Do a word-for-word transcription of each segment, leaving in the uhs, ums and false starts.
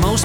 most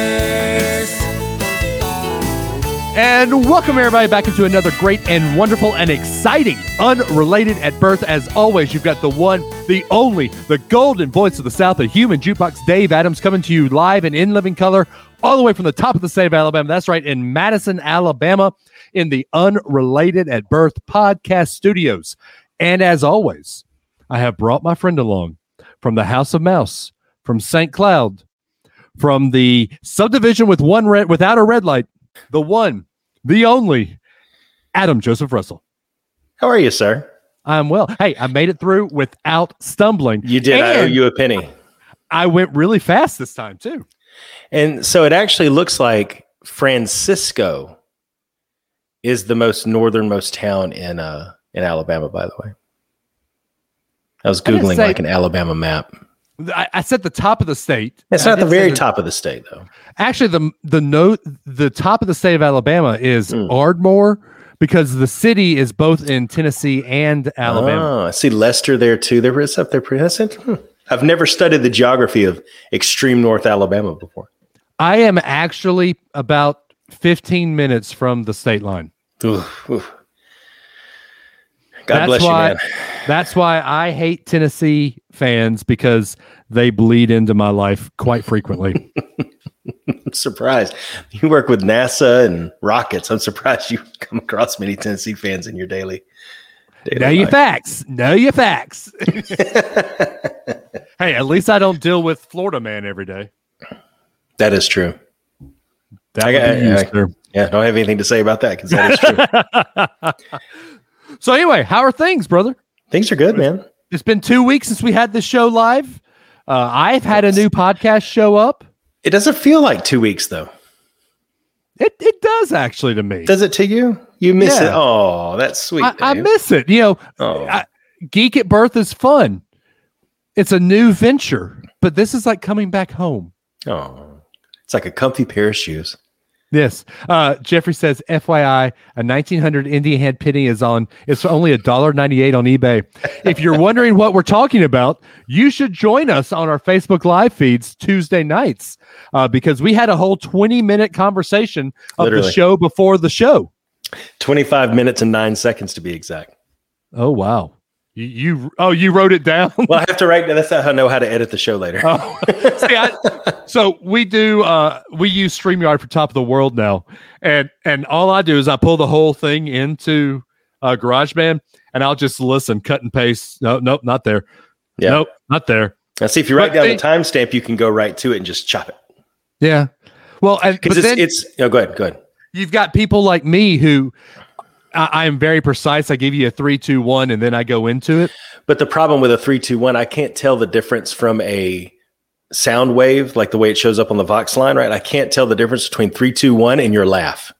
And welcome everybody back into another great and wonderful and exciting Unrelated at Birth. As always, you've got the one, the only, the golden voice of the South, the human jukebox, Dave Adams, coming to you live and in living color all the way from the top of the state of Alabama. That's right, in Madison, Alabama, in the Unrelated at Birth podcast studios. And as always, I have brought my friend along from the House of Mouse, from Saint Cloud, from the subdivision with one red, without a red light, the one, the only, Adam Joseph Russell. How are you, sir? I'm well. Hey, I made it through without stumbling. You did. And I owe you a penny. I went really fast this time, too. And so it actually looks like Francisco is the most northernmost town in uh, in Alabama, by the way. I was Googling I say, like an Alabama map. I, I said the top of the state. It's not the very top of the state, though. Actually, the the no, the top of the state of Alabama is mm. Ardmore, because the city is both in Tennessee and Alabama. Oh, I see Lester there, too. There is up there. That's it. Hmm. I've never studied the geography of extreme North Alabama before. I am actually about fifteen minutes from the state line. Oof, oof. God that's bless why, you, man. That's why I hate Tennessee fans, because they bleed into my life quite frequently. I'm surprised. You work with NASA and rockets. I'm surprised you come across many Tennessee fans in your daily. daily know life. your facts. Know your facts. Hey, at least I don't deal with Florida man every day. That is true. That I, I, used, I, yeah, I don't have anything to say about that, because that is true. So anyway, how are things, brother? Things are good, man. It's been two weeks since we had this show live. Uh, I've had a new podcast show up. It doesn't feel like two weeks, though. It it does, actually, to me. Does it to you? You miss yeah. it. Oh, that's sweet. I, I miss it. You know, oh. I, Geek at Birth is fun. It's a new venture, but this is like coming back home. Oh, it's like a comfy pair of shoes. Yes. Uh, Jeffrey says, F Y I, a nineteen hundred Indian hand penny is on. It's only one dollar ninety-eight on eBay. If you're wondering what we're talking about, you should join us on our Facebook Live feeds Tuesday nights, uh, because we had a whole twenty minute conversation of Literally. the show before the show. twenty-five minutes and nine seconds to be exact. Oh, wow. You, you oh you wrote it down. Well, I have to write. That's how I know how to edit the show later. Oh. See, I, so we do. Uh, we use StreamYard for Top of the World now, and and all I do is I pull the whole thing into uh, GarageBand, and I'll just listen, cut and paste. No, nope, not there. Yeah. Nope, not there. Now, see, if you write but down they, the timestamp, you can go right to it and just chop it. Yeah. Well, because it's, then, it's no. Go ahead. Go ahead. You've got people like me who. I am very precise. I give you a three, two, one, and then I go into it. But the problem with a three, two, one, I can't tell the difference from a sound wave, like the way it shows up on the Vox line, right? I can't tell the difference between three, two, one, and your laugh.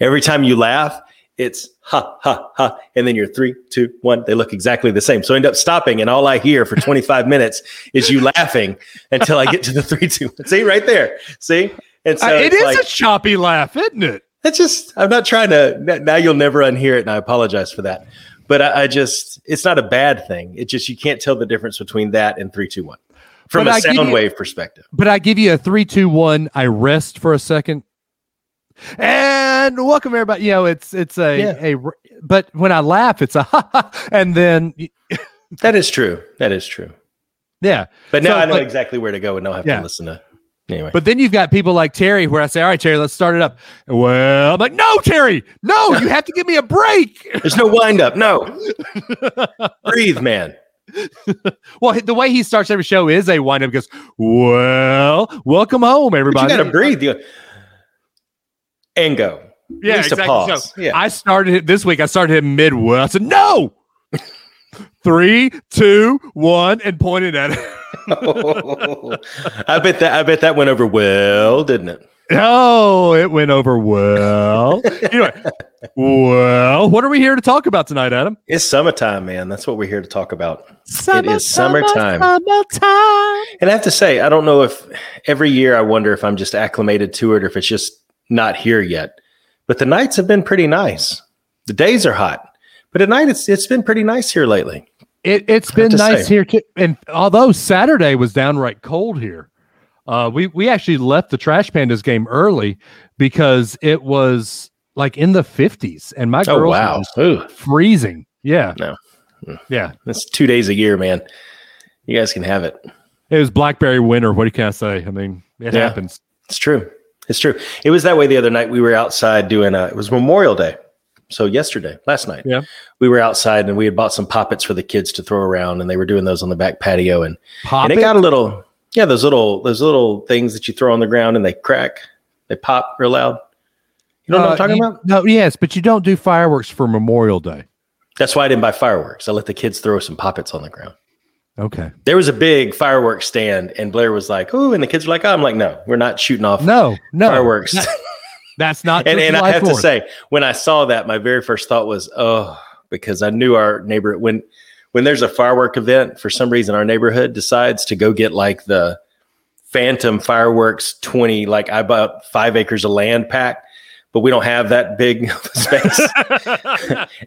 Every time you laugh, it's ha, ha, ha. And then your three, two, one, they look exactly the same. So I end up stopping. And all I hear for twenty-five minutes is you laughing until I get to the three, two, one. See, right there. See? And so uh, it is like a choppy laugh, isn't it? That's just, I'm not trying to, now you'll never unhear it, and I apologize for that. But I, I just, it's not a bad thing. It just, you can't tell the difference between that and three, two, one from but a sound you, wave perspective. But I give you a three, two, one, I rest for a second. And welcome everybody. You know, it's, it's a, yeah. a but when I laugh, it's a ha, ha, and then. That is true. That is true. Yeah. But now so, I know like, exactly where to go, and I'll have yeah. to listen to Anyway. But then you've got people like Terry where I say, all right, Terry, let's start it up. Well, I'm like, no, Terry, no, you have to give me a break. There's no wind up. No. Breathe, man. Well, the way he starts every show is a wind up. Goes, well, welcome home, everybody. But you got to breathe. You... And go. Yeah, exactly. So, yeah. I started it this week. I started it midway. I said, no. Three, two, one, and pointed at it. Oh, I bet that I bet that went over well, didn't it? Oh, it went over well. Anyway, well, what are we here to talk about tonight, Adam? It's summertime, man. That's what we're here to talk about. Summer, it is summertime. Summertime. And I have to say, I don't know if every year I wonder if I'm just acclimated to it or if it's just not here yet. But the nights have been pretty nice. The days are hot, but at night it's it's been pretty nice here lately. It, it's been nice here too, and although Saturday was downright cold here, uh, we we actually left the Trash Pandas game early because it was like in the fifties, and my girls oh, wow. was freezing. Yeah, no, yeah, that's two days a year, man. You guys can have it. It was Blackberry winter. What can I say? I mean, it yeah, happens. It's true. It's true. It was that way the other night. We were outside doing. Uh, it was Memorial Day. So yesterday, last night, yeah, we were outside and we had bought some poppets for the kids to throw around, and they were doing those on the back patio, and, and it got a little, yeah, those little those little things that you throw on the ground and they crack, they pop real loud. You know uh, what I'm talking you, about? No, yes, but you don't do fireworks for Memorial Day. That's why I didn't buy fireworks. I let the kids throw some poppets on the ground. Okay. There was a big fireworks stand, and Blair was like, "Ooh," and the kids were like, "Oh," I'm like, "No, we're not shooting off no, no fireworks." Not- That's not. And, and I have to say, when I saw that, my very first thought was, oh, because I knew our neighbor, when, when there's a firework event, for some reason, our neighborhood decides to go get like the phantom fireworks twenty, like I bought five acres of land pack, but we don't have that big space.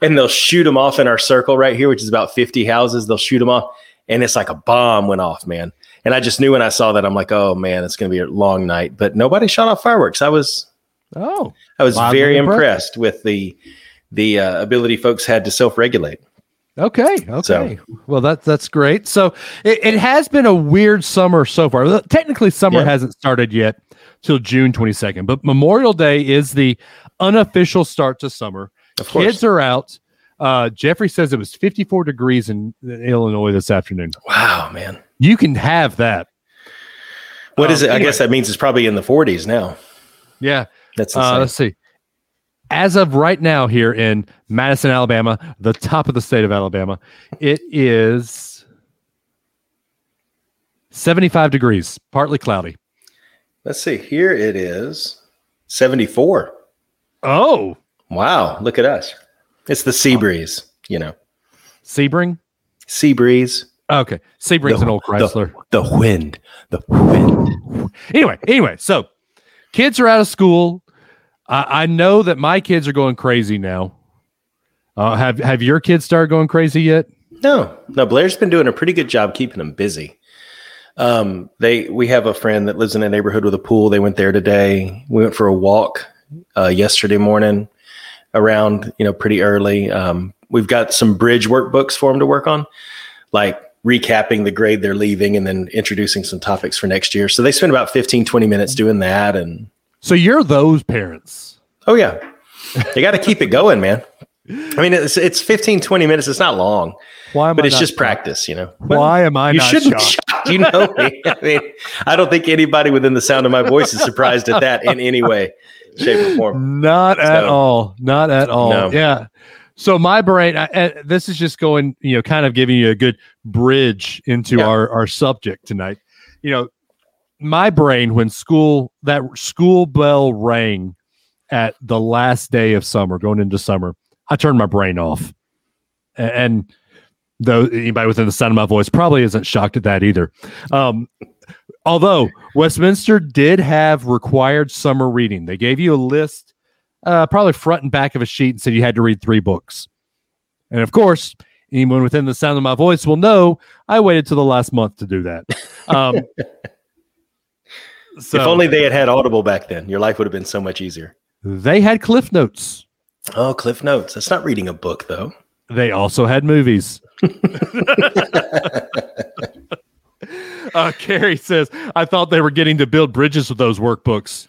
And they'll shoot them off in our circle right here, which is about fifty houses. They'll shoot them off. And it's like a bomb went off, man. And I just knew when I saw that, I'm like, oh man, it's going to be a long night, but nobody shot off fireworks. I was, Oh, I was very impressed perfect. with the the uh, ability folks had to self-regulate. Okay. Okay. So, well, that's, that's great. So it, it has been a weird summer so far. Technically, summer yeah. hasn't started yet till June twenty-second, but Memorial Day is the unofficial start to summer. Of course. Kids are out. Uh, Jeffrey says it was fifty-four degrees in Illinois this afternoon. Wow, man. You can have that. What um, is it? Anyway. I guess that means it's probably in the forties now. Yeah. That's uh, let's see. As of right now, here in Madison, Alabama, the top of the state of Alabama, it is seventy-five degrees, partly cloudy. Let's see. Here it is seventy-four. Oh, wow! Look at us. It's the sea breeze, you know. Sebring. Sea breeze. Okay, Sebring's an old Chrysler. The, the wind. The wind. Anyway, anyway, so kids are out of school. I know that my kids are going crazy now. Uh, have have your kids started going crazy yet? No, no. Blair's been doing a pretty good job keeping them busy. Um, they we have a friend that lives in a neighborhood with a pool. They went there today. We went for a walk uh, yesterday morning, around you know pretty early. Um, we've got some bridge workbooks for them to work on, like recapping the grade they're leaving and then introducing some topics for next year. So they spend about fifteen, twenty minutes doing that and. So you're those parents. Oh, yeah. They got to keep it going, man. I mean, it's it's fifteen, twenty minutes. It's not long. Why am but I it's just shocked? Practice, you know. Well, why am I you not shouldn't shocked? shocked? You know me. I mean, I don't think anybody within the sound of my voice is surprised at that in any way, shape, or form. Not so, at all. Not at all. No. Yeah. So my brain, I, uh, this is just going, you know, kind of giving you a good bridge into yeah. our, our subject tonight. You know, my brain, when school, that school bell rang at the last day of summer, going into summer, I turned my brain off. And, and though anybody within the sound of my voice probably isn't shocked at that either. Um, although Westminster did have required summer reading. They gave you a list, uh, probably front and back of a sheet, and said you had to read three books. And of course, anyone within the sound of my voice will know I waited till the last month to do that. Um, So, if only they had had Audible back then, your life would have been so much easier. They had Cliff Notes. Oh, Cliff Notes. That's not reading a book, though. They also had movies. Uh, Carrie says, I thought they were getting to build bridges with those workbooks.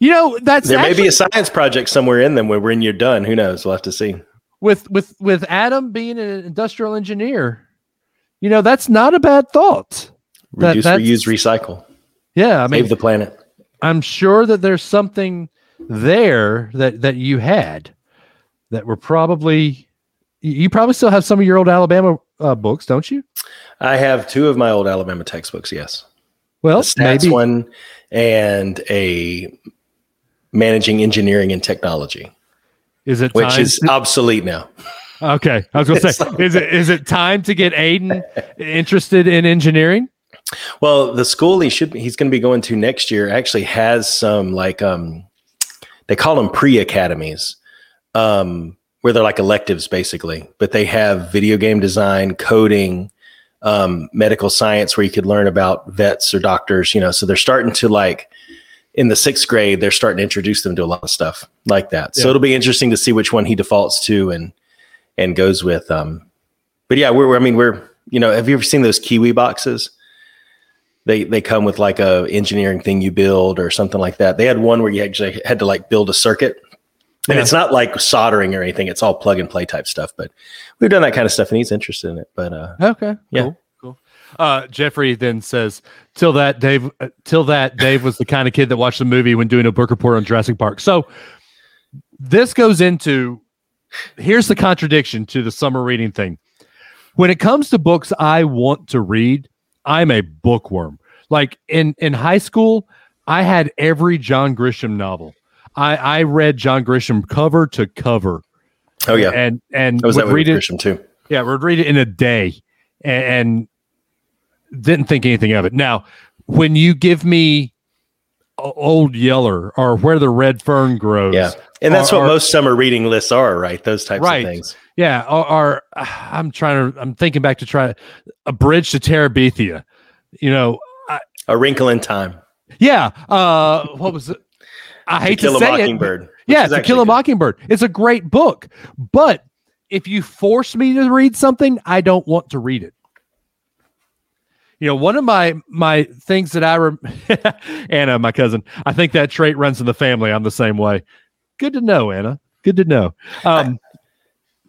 You know, that's there actually, may be a science project somewhere in them where when you're done, who knows? We'll have to see. With with with Adam being an industrial engineer, you know, that's not a bad thought. Reduce, that, reuse, recycle. Yeah, I mean, save the planet. I'm sure that there's something there that that you had that were probably. You probably still have some of your old Alabama uh, books, don't you? I have two of my old Alabama textbooks. Yes. Well, that's one and a managing engineering and technology. Is it which is to- obsolete now? Okay, I was going to say, is it is it time to get Aiden interested in engineering? Well, the school he should he's going to be going to next year actually has some like um, they call them pre-academies. Um. Where they're like electives basically, but they have video game design, coding, um, medical science, where you could learn about vets or doctors, you know, so they're starting to like in the sixth grade, they're starting to introduce them to a lot of stuff like that. Yeah. So it'll be interesting to see which one he defaults to and, and goes with. Um, but yeah, we're, we're, I mean, we're, you know, have you ever seen those Kiwi boxes? They, they come with like a engineering thing you build or something like that. They had one where you actually had to like build a circuit. And yeah. It's not like soldering or anything. It's all plug and play type stuff, but we've done that kind of stuff and he's interested in it, but, uh, okay. Yeah. Cool. cool. Uh, Jeffrey then says till that Dave, uh, till that Dave was the kind of kid that watched the movie when doing a book report on Jurassic Park. So this goes into, here's the contradiction to the summer reading thing. When it comes to books I want to read, I'm a bookworm. Like in, in high school, I had every John Grisham novel. I, I read John Grisham cover to cover. Oh yeah, and and I was would that read it, Grisham too. Yeah, would read it in a day, and, and didn't think anything of it. Now, when you give me Old Yeller or Where the Red Fern Grows, yeah, and that's or, what or, most summer reading lists are, right? Those types right. of things. Yeah, or, or I'm trying to. I'm thinking back to try A Bridge to Terabithia. You know, I, A Wrinkle in Time. Yeah. Uh, what was it? I hate to, to say it. Yeah, To Kill a Mockingbird. It's a great book, but if you force me to read something, I don't want to read it. You know, one of my my things that I rem- Anna, my cousin, I think that trait runs in the family. I'm the same way. Good to know, Anna. Good to know. Um,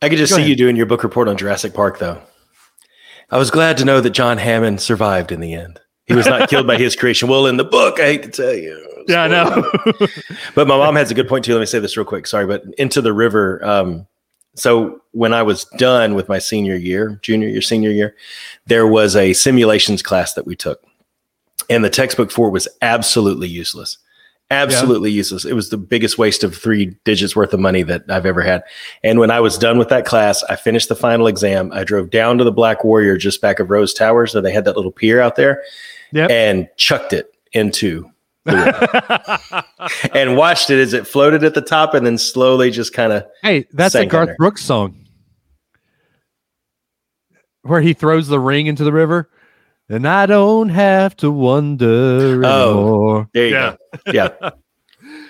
I, I could just see ahead. You doing your book report on Jurassic Park, though. I was glad to know that John Hammond survived in the end. He was not killed by his creation. Well, in the book, I hate to tell you. Yeah, I know. But my mom has a good point, too. Let me say this real quick. Sorry, but Into the River. Um, so when I was done with my senior year, junior year, senior year, there was a simulations class that we took. And the textbook for it was absolutely useless. Absolutely yeah. useless. It was the biggest waste of three digits worth of money that I've ever had. And when I was done with that class, I finished the final exam. I drove down to the Black Warrior just back of Rose Towers. So they had that little pier out there. Yep. And chucked it into the water and watched it as it floated at the top and then slowly just kind of. Hey, that's a Garth Brooks song where he throws the ring into the river and I don't have to wonder anymore. Oh, there you yeah. go. Yeah.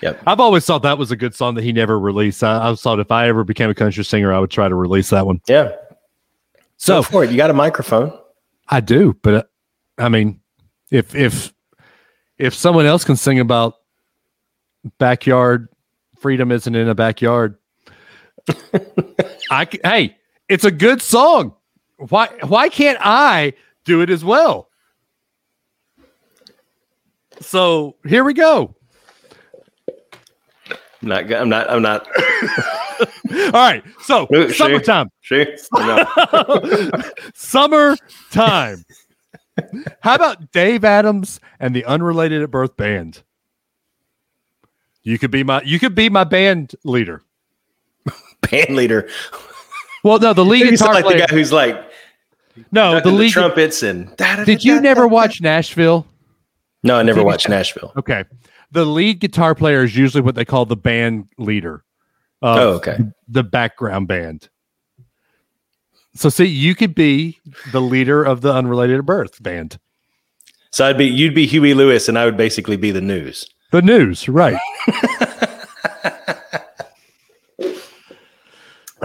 Yep. I've always thought that was a good song that he never released. I, I thought if I ever became a country singer, I would try to release that one. Yeah. So, so for it, you got a microphone. I do, but uh, I mean, If if if someone else can sing about backyard freedom isn't in a backyard, I can, hey, it's a good song. Why why can't I do it as well? So here we go. I'm not. I'm not. I'm not. All right. So Ooh, summertime. She, she, no. Summertime. How about Dave Adams and the Unrelated at Birth band? You could be my you could be my band leader. Band leader. Well, no, the lead guitar like player. The guy who's like no, the, lead, the trumpets and. Did you never watch Nashville? No, I never Did watched you? Nashville. Okay, the lead guitar player is usually what they call the band leader. Oh, okay. The background band. So see, you could be the leader of the Unrelated at Birth band. So I'd be, you'd be Huey Lewis and I would basically be the news. The news, right.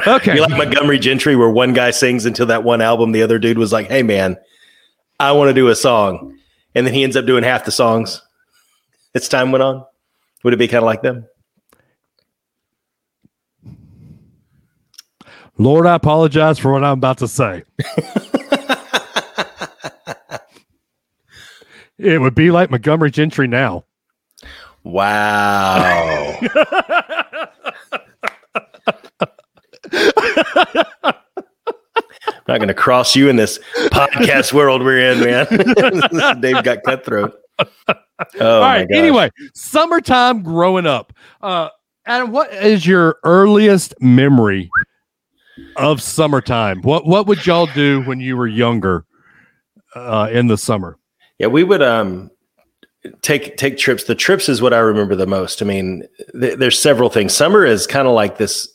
Okay. You're like Montgomery Gentry where one guy sings until that one album, the other dude was like, hey man, I want to do a song. and then he ends up doing half the songs as time went on? Would it be kind of like them? Lord, I apologize for what I'm about to say. It would be like Montgomery Gentry now. Wow. I'm not going to cross you in this podcast world we're in, man. Dave got cutthroat. Oh, all right. Anyway, summertime growing up. Uh, Adam, what is your earliest memory of summertime? What What would y'all do when you were younger uh, in the summer? Yeah, we would um, take take trips. The trips is what I remember the most. I mean, th- there's several things. Summer is kind of like this.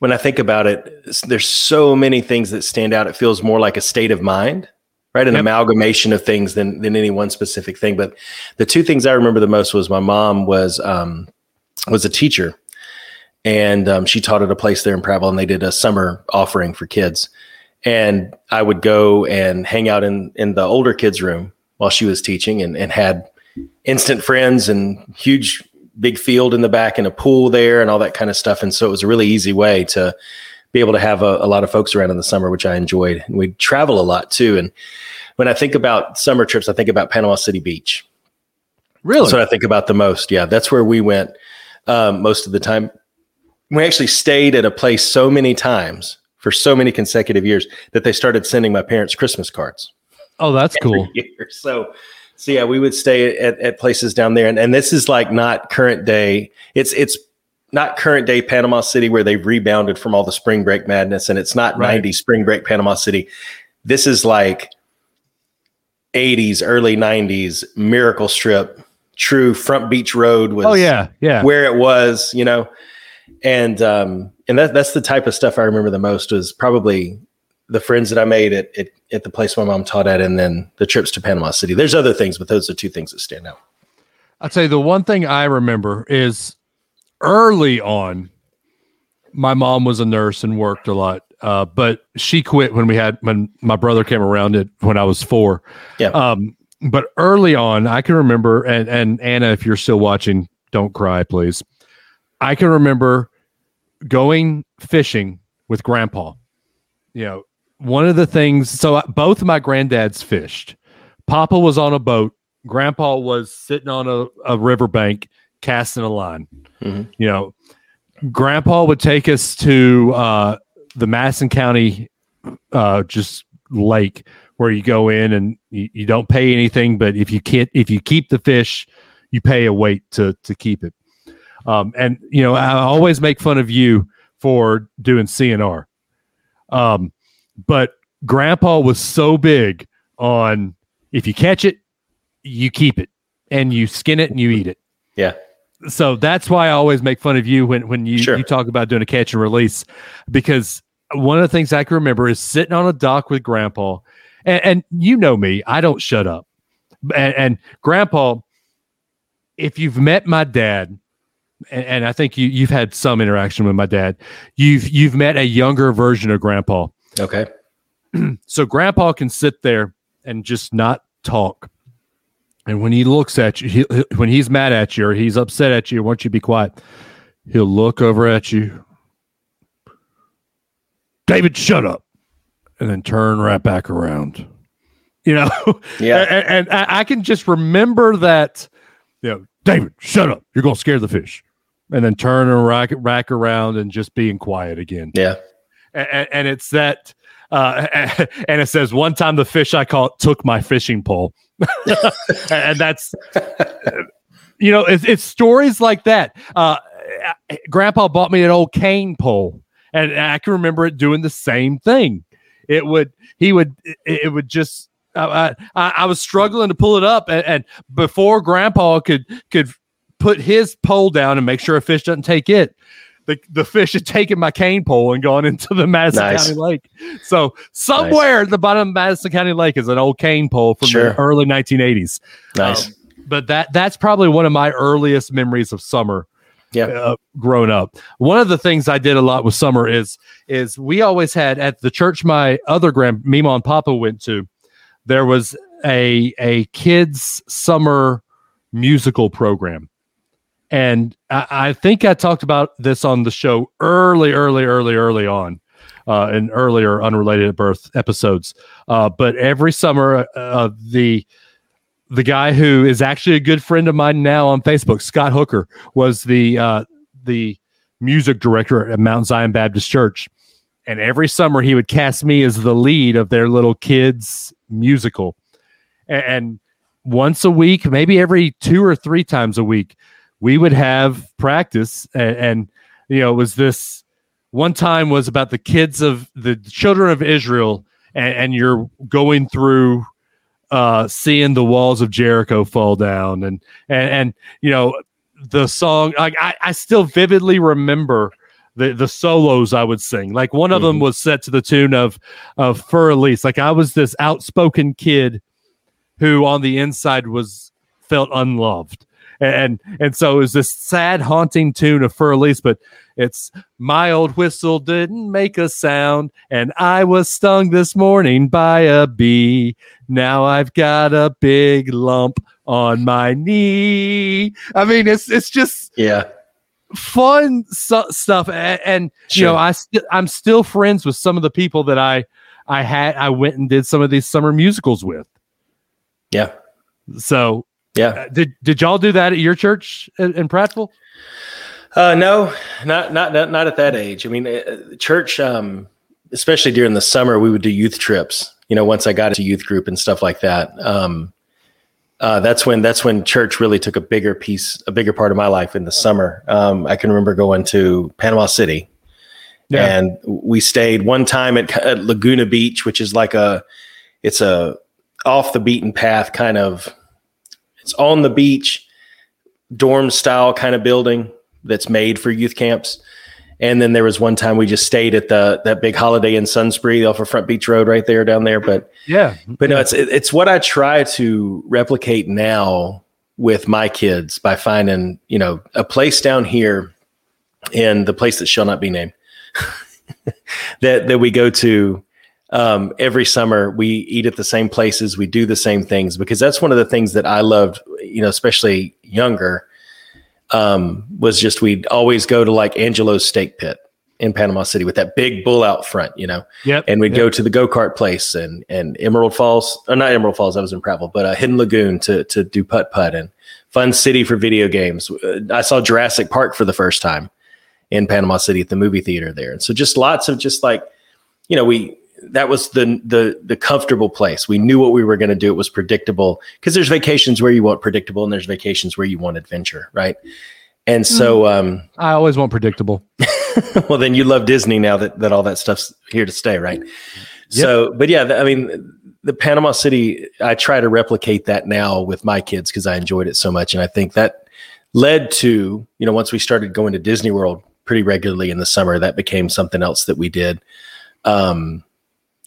When I think about it, there's so many things that stand out. It feels more like a state of mind, right? An yep. amalgamation of things than than any one specific thing. But the two things I remember the most was my mom was um, was a teacher, and um, she taught at a place there in Prattville, and they did a summer offering for kids. And I would go and hang out in in the older kids' room while she was teaching, and and had instant friends and huge. Big field in the back and a pool there and all that kind of stuff. And so it was a really easy way to be able to have a, a lot of folks around in the summer, which I enjoyed. And we'd travel a lot too. And when I think about summer trips, I think about Panama City Beach. Really? That's what I think about the most. Yeah. That's where we went um, most of the time. We actually stayed at a place so many times for so many consecutive years that they started sending my parents Christmas cards. Oh, that's cool. Year. So So yeah, we would stay at, at places down there. And, and this is like not current day. It's it's not current day Panama City where they've rebounded from all the spring break madness. And it's not right. nineties spring break Panama City. This is like eighties, early nineties Miracle Strip, true Front Beach Road was oh, yeah, yeah. where it was, you know. And um, and that that's the type of stuff I remember the most was probably the friends that I made at, at at the place my mom taught at, and then the trips to Panama City. There's other things, but those are two things that stand out. I'd say the one thing I remember is early on, my mom was a nurse and worked a lot, uh, but she quit when we had when my brother came around it when I was four. Yeah. Um, but early on, I can remember, and and Anna, if you're still watching, don't cry, please. I can remember going fishing with Grandpa. You know. One of the things, so both my granddads fished. Papa was on a boat. Grandpa was sitting on a, a riverbank casting a line. Mm-hmm. You know, Grandpa would take us to uh, the Madison County uh, just lake where you go in and you, you don't pay anything, but if you can't, if you keep the fish, you pay a weight to to keep it. Um, and you know, I always make fun of you for doing C N R. Um. But Grandpa was so big on if you catch it, you keep it, and you skin it and you eat it. Yeah. So that's why I always make fun of you when, when you, sure. you talk about doing a catch and release, because one of the things I can remember is sitting on a dock with Grandpa, and, and you know me, I don't shut up. And, and Grandpa, if you've met my dad, and, and I think you, you've had some interaction with my dad, you've you've met a younger version of Grandpa. Okay. So Grandpa can sit there and just not talk. And when he looks at you, he, he, when he's mad at you or he's upset at you, or wants you to be quiet, he'll look over at you. David, shut up. And then turn right back around. You know? Yeah. and, and I can just remember that, you know, David, shut up. You're going to scare the fish. And then turn and rack, rack around and just being quiet again. Yeah. And, and it's that, uh, and it says one time the fish I caught took my fishing pole, and that's, you know, it's, it's stories like that. Uh, Grandpa bought me an old cane pole, and I can remember it doing the same thing. It would, he would, it, it would just. Uh, I, I was struggling to pull it up, and, and before Grandpa could could put his pole down and make sure a fish doesn't take it. The, the fish had taken my cane pole and gone into the Madison nice. County Lake. So somewhere nice. At the bottom of Madison County Lake is an old cane pole from sure. the early nineteen eighties. Nice. Um, but that that's probably one of my earliest memories of summer yeah. uh, growing up. One of the things I did a lot with summer is, is we always had at the church my other grand, Mima and Papa went to, there was a a kids summer musical program. And I, I think I talked about this on the show early, early, early, early on uh, in earlier Unrelated at Birth episodes. Uh, but every summer, uh, the the guy who is actually a good friend of mine now on Facebook, Scott Hooker, was the uh, the music director at Mount Zion Baptist Church. And every summer he would cast me as the lead of their little kids musical. And, and once a week, maybe every two or three times a week, we would have practice. And, and, you know, it was this one time was about the kids of the children of Israel. And, and you're going through uh, seeing the walls of Jericho fall down. And, and, and, you know, the song, like I, I still vividly remember the the solos I would sing. Like one of mm-hmm. them was set to the tune of, of Fur Elise. Like I was this outspoken kid who on the inside was felt unloved. And, and so it was this sad, haunting tune of Fur Elise, but it's my old whistle didn't make a sound. And I was stung this morning by a bee. Now I've got a big lump on my knee. I mean, it's, it's just, yeah. Fun su- stuff, and, and sure. you know, I st- I'm still friends with some of the people that I I had I went and did some of these summer musicals with. Yeah. So yeah, uh, did did y'all do that at your church in, in Prattville? Uh, no, not not not not at that age. I mean, uh, church, um, especially during the summer, we would do youth trips. You know, once I got into youth group and stuff like that. Um, Uh, that's when that's when church really took a bigger piece, a bigger part of my life in the summer. Um, I can remember going to Panama City, yeah. and we stayed one time at, at Laguna Beach, which is like a, it's a off the beaten path kind of, it's on the beach, dorm style kind of building that's made for youth camps. And then there was one time we just stayed at the that big Holiday Inn Sunspree off of Front Beach Road right there down there. But yeah, but no, it's it's what I try to replicate now with my kids by finding, you know, a place down here in the place that shall not be named that that we go to um, every summer. We eat at the same places, we do the same things, because that's one of the things that I loved, you know, especially younger. Um, was just we'd always go to like Angelo's Steak Pit in Panama City with that big bull out front, you know. Yep. And we'd yep. go to the go-kart place and and Emerald Falls, or not Emerald Falls, I was in Prattville, but uh, Hidden Lagoon to to do putt-putt and Fun City for video games. I saw Jurassic Park for the first time in Panama City at the movie theater there. And so just lots of just like, you know, we that was the the the comfortable place. We knew what we were going to do. It was predictable, because there's vacations where you want predictable and there's vacations where you want adventure, right? And so um, I always want predictable. Well, then you love Disney now that, that all that stuff's here to stay, right? Yep. So, but yeah, I mean, the Panama City, I try to replicate that now with my kids because I enjoyed it so much. And I think that led to, you know, once we started going to Disney World pretty regularly in the summer, that became something else that we did. Um,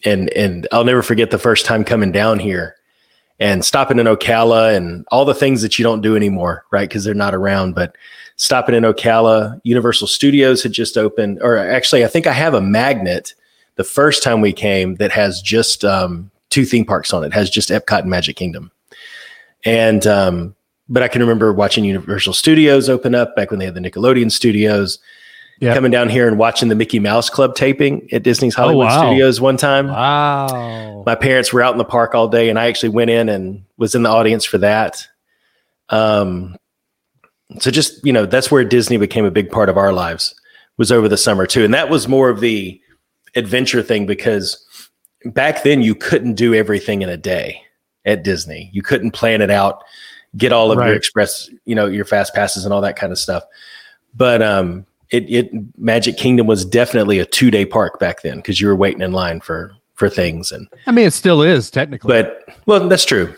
And and I'll never forget the first time coming down here and stopping in Ocala and all the things that you don't do anymore, right? Because they're not around. But stopping in Ocala, Universal Studios had just opened, or actually, I think I have a magnet the first time we came that has just um, two theme parks on it. It has just Epcot and Magic Kingdom. And um, but I can remember watching Universal Studios open up back when they had the Nickelodeon Studios. Yep. Coming down here and watching the Mickey Mouse Club taping at Disney's Hollywood oh, wow. Studios one time. Wow. My parents were out in the park all day, and I actually went in and was in the audience for that. Um, so just, you know, that's where Disney became a big part of our lives, was over the summer too. And that was more of the adventure thing, because back then you couldn't do everything in a day at Disney. You couldn't plan it out, get all of right. your express, you know, your fast passes and all that kind of stuff. But, um, It, it Magic Kingdom was definitely a two day park back then, because you were waiting in line for, for things. And I mean, it still is technically, but well, that's true.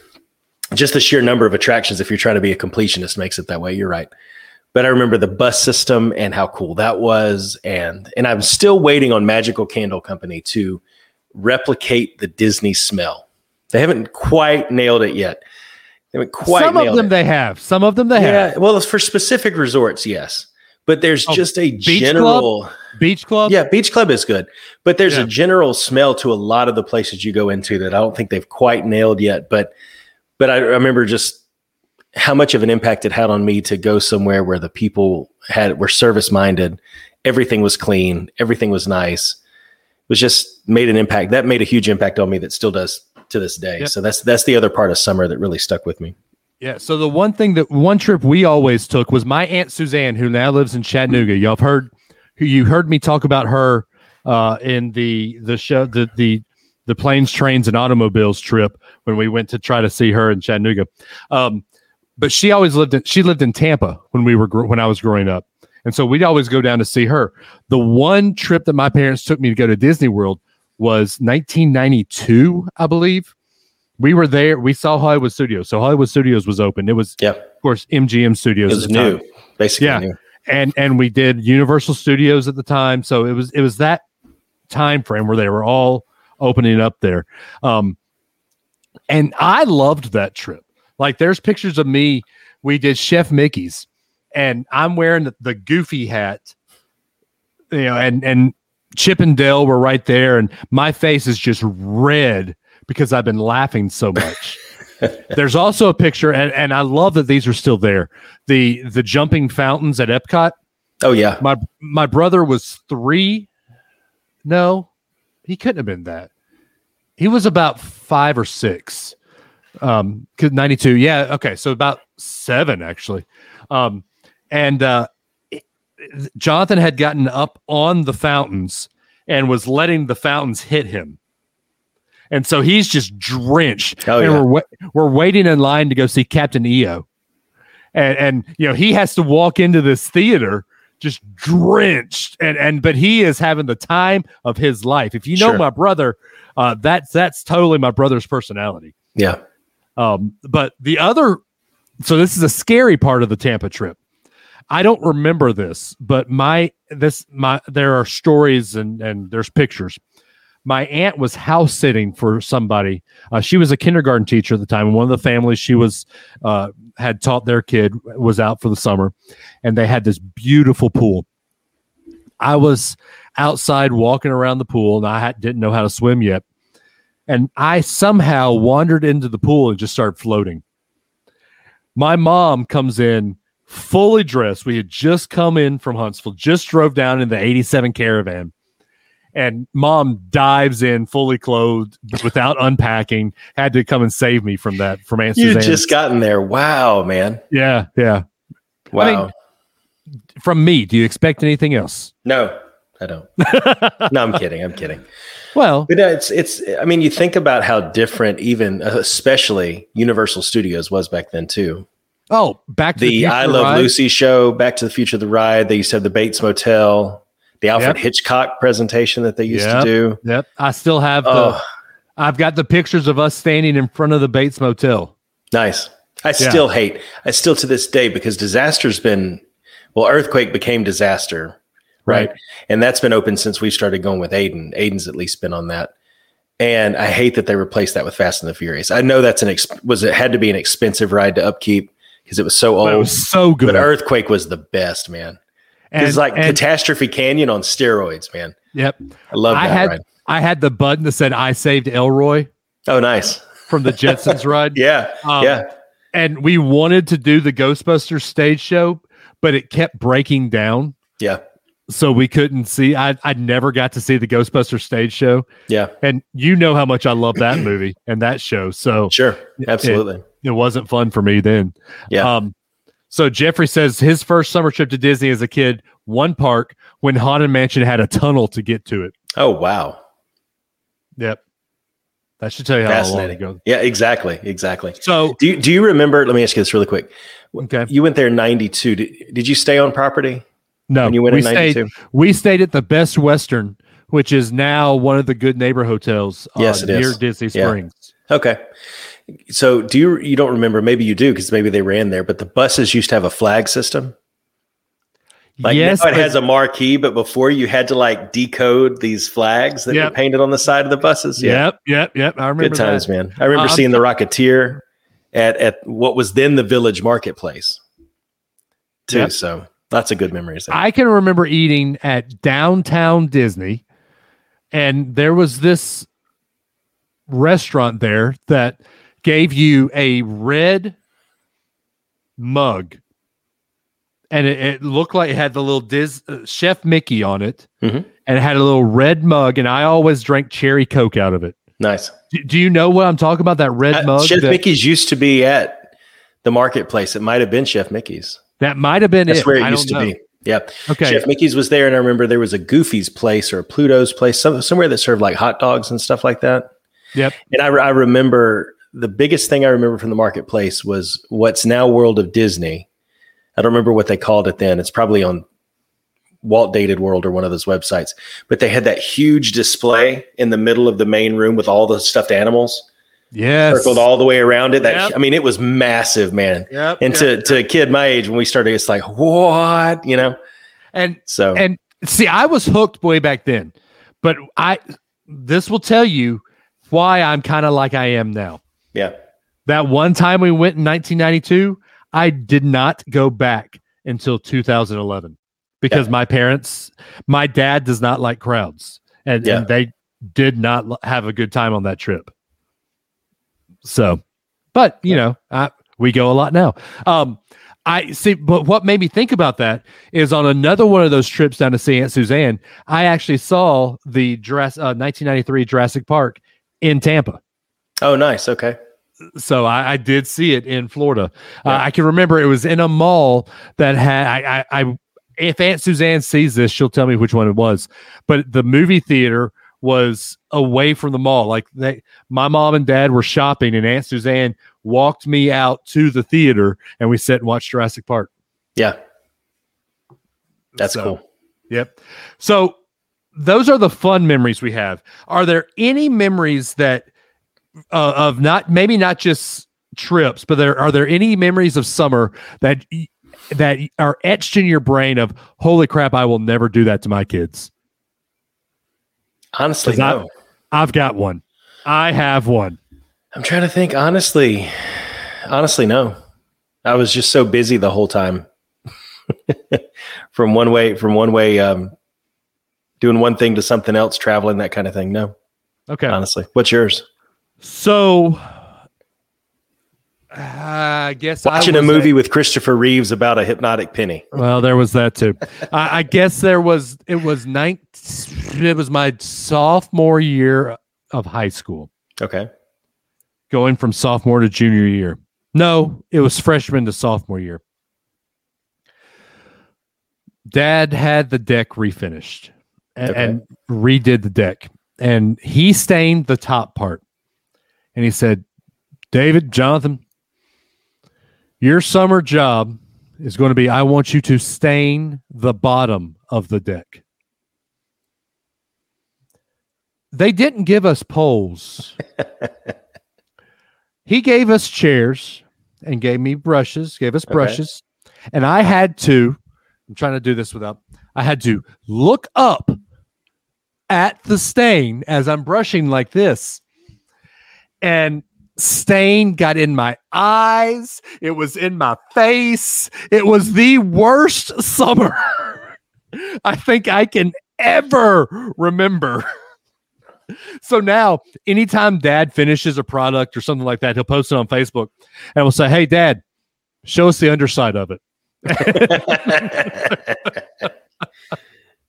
Just the sheer number of attractions, if you're trying to be a completionist, makes it that way. You're right. But I remember the bus system and how cool that was. And, and I'm still waiting on Magical Candle Company to replicate the Disney smell. They haven't quite nailed it yet. They haven't quite Some nailed of them it. They have. Some of them they yeah, have. Well, for specific resorts, yes. But there's oh, just a general, club? Beach Club? Yeah, Beach Club is good. But there's yeah. a general smell to a lot of the places you go into that I don't think they've quite nailed yet. But but I remember just how much of an impact it had on me to go somewhere where the people had were service-minded. Everything was clean. Everything was nice. It was just made an impact. That made a huge impact on me that still does to this day. Yep. So that's that's the other part of summer that really stuck with me. Yeah. So the one thing that one trip we always took was my Aunt Suzanne, who now lives in Chattanooga. Y'all have heard you heard me talk about her uh, in the the show the the the planes, trains, and automobiles trip when we went to try to see her in Chattanooga. Um, but she always lived in, she lived in Tampa when we were when I was growing up, and so we'd always go down to see her. The one trip that my parents took me to go to Disney World was nineteen ninety-two, I believe. We were there. We saw Hollywood Studios. So Hollywood Studios was open. It was, yep. of course, M G M Studios. It was at the new, time. basically. Yeah, new. and and we did Universal Studios at the time. So it was it was that time frame where they were all opening up there. Um, and I loved that trip. Like, there's pictures of me. We did Chef Mickey's, and I'm wearing the, the Goofy hat. You know, and and Chip and Dale were right there, and my face is just red. Because I've been laughing so much. There's also a picture, and, and I love that these are still there. The the jumping fountains at Epcot. Oh yeah. My my brother was three. No, he couldn't have been that. He was about five or six. Um, ninety-two. Yeah. Okay. So about seven actually. Um, and uh, it, Jonathan had gotten up on the fountains and was letting the fountains hit him. And so he's just drenched, oh, and yeah. we're wa- we're waiting in line to go see Captain E O, and and you know he has to walk into this theater just drenched, and and but he is having the time of his life. If you know sure. my brother, uh, that's that's totally my brother's personality. Yeah. Um, but the other, so this is a scary part of the Tampa trip. I don't remember this, but my this my there are stories and and there's pictures. My aunt was house sitting for somebody. Uh, she was a kindergarten teacher at the time, and one of the families she was uh, had taught their kid was out for the summer, and they had this beautiful pool. I was outside walking around the pool, and I had, didn't know how to swim yet, and I somehow wandered into the pool and just started floating. My mom comes in fully dressed. We had just come in from Huntsville, just drove down in the eighty-seven Caravan. And mom dives in fully clothed without unpacking, had to come and save me from that, from Aunt Suzanne. You just gotten there. Wow, man. Yeah. Yeah. Wow. I mean, from me, do you expect anything else? No, I don't. No, I'm kidding. I'm kidding. Well, but it's, it's, I mean, you think about how different even, especially Universal Studios was back then too. Oh, back to the, the Future I Love Ride. Lucy show, Back to the Future, the ride. They used to have the Bates Motel. The Alfred yep. Hitchcock presentation that they used yep. to do. Yep. I still have the, oh. I've got the pictures of us standing in front of the Bates Motel. Nice. I yeah. still hate, I still to this day, because disaster's been, well, earthquake became disaster, right? right? And that's been open since we started going with Aiden. Aiden's at least been on that. And I hate that they replaced that with Fast and the Furious. I know that's an, exp- was it had to be an expensive ride to upkeep because it was so old. But it was so good. But Earthquake was the best, man. It's like and, Catastrophe Canyon on steroids, man. Yep. I love that I had, ride. I had the button that said, I saved Elroy. Oh, nice. From the Jetsons ride. Yeah. Um, yeah. And we wanted to do the Ghostbusters stage show, but it kept breaking down. Yeah. So we couldn't see. I, I never got to see the Ghostbusters stage show. Yeah. And you know how much I love that movie and that show. So sure. Absolutely. It, it wasn't fun for me then. Yeah. Um, So Jeffrey says his first summer trip to Disney as a kid, one park, when Haunted Mansion had a tunnel to get to it. Oh, wow. Yep. That should tell you how long ago. Yeah, exactly. Exactly. So do you, do you remember, let me ask you this really quick. Okay. You went there in ninety-two. Did, did you stay on property? No. When you went we in ninety-two? Stayed, we stayed at the Best Western, which is now one of the Good Neighbor hotels uh, yes, it near is. Disney Springs. Yeah. Okay. So do you, you don't remember, maybe you do, because maybe they ran there, but the buses used to have a flag system. Like yes, now it has a marquee, but before you had to like decode these flags that yep. were painted on the side of the buses. Yeah. Yep. Yep. Yep. I remember Good times, that. man. I remember uh, seeing the Rocketeer at, at what was then the Village Marketplace too. Yep. So Lots of good memories there. I can remember eating at Downtown Disney, and there was this restaurant there that gave you a red mug, and it, it looked like it had the little Diz, uh, Chef Mickey on it, mm-hmm. and it had a little red mug, and I always drank cherry Coke out of it. Nice. Do, do you know what I'm talking about? That red uh, mug? Chef that, Mickey's used to be at the marketplace. It might have been Chef Mickey's. That might have been That's it. That's where it I used to know. be. Yeah. Okay. Chef Mickey's was there, and I remember there was a Goofy's place or a Pluto's place, some, somewhere that served like hot dogs and stuff like that. Yep. And I, I remember the biggest thing I remember from the marketplace was what's now World of Disney. I don't remember what they called it then. It's probably on Walt Dated World or one of those websites. But they had that huge display in the middle of the main room with all the stuffed animals. Yes. Circled all the way around it. That yep. I mean, it was massive, man. Yep, and yep, to, yep. to a kid my age, when we started, it's like, what? You know? And so and see, I was hooked way back then. But I this will tell you why I'm kind of like I am now. Yeah. That one time we went in nineteen ninety-two, I did not go back until two thousand eleven because yeah. my parents, my dad does not like crowds, and, yeah. and they did not have a good time on that trip. So, but you yeah. know, I, we go a lot now. Um, I see, but what made me think about that is on another one of those trips down to see Aunt Suzanne, I actually saw the dress, uh, nineteen ninety-three Jurassic Park in Tampa. Oh, nice. Okay. So I, I did see it in Florida. Yeah. Uh, I can remember it was in a mall that had, I, I, I, if Aunt Suzanne sees this, she'll tell me which one it was, but the movie theater was away from the mall. Like they, my mom and dad were shopping, and Aunt Suzanne walked me out to the theater, and we sat and watched Jurassic Park. Yeah. That's so, cool. Yep. So those are the fun memories we have. Are there any memories that uh, of not, maybe not just trips, but there, are there any memories of summer that, that are etched in your brain of, holy crap, I will never do that to my kids? Honestly, no. I've, I've got one. I have one. I'm trying to think. Honestly, honestly, no. I was just so busy the whole time. from one way, from one way, um, doing one thing to something else, traveling, that kind of thing. No. Okay. Honestly, what's yours? So, uh, I guess watching I a movie a, with Christopher Reeves about a hypnotic penny. Well, there was that too. I, I guess there was. It was nineteen. It was my sophomore year of high school. Okay. Going from sophomore to junior year. No, it was freshman to sophomore year. Dad had the deck refinished and, okay. and redid the deck. And he stained the top part. And he said, David, Jonathan, your summer job is going to be, I want you to stain the bottom of the deck. They didn't give us poles. He gave us chairs and gave me brushes, gave us brushes. Okay. And I had to, I'm trying to do this without, I had to look up at the stain as I'm brushing like this. And stain got in my eyes. It was in my face. It was the worst summer I think I can ever remember. So now, anytime Dad finishes a product or something like that, he'll post it on Facebook, and we'll say, hey, Dad, show us the underside of it.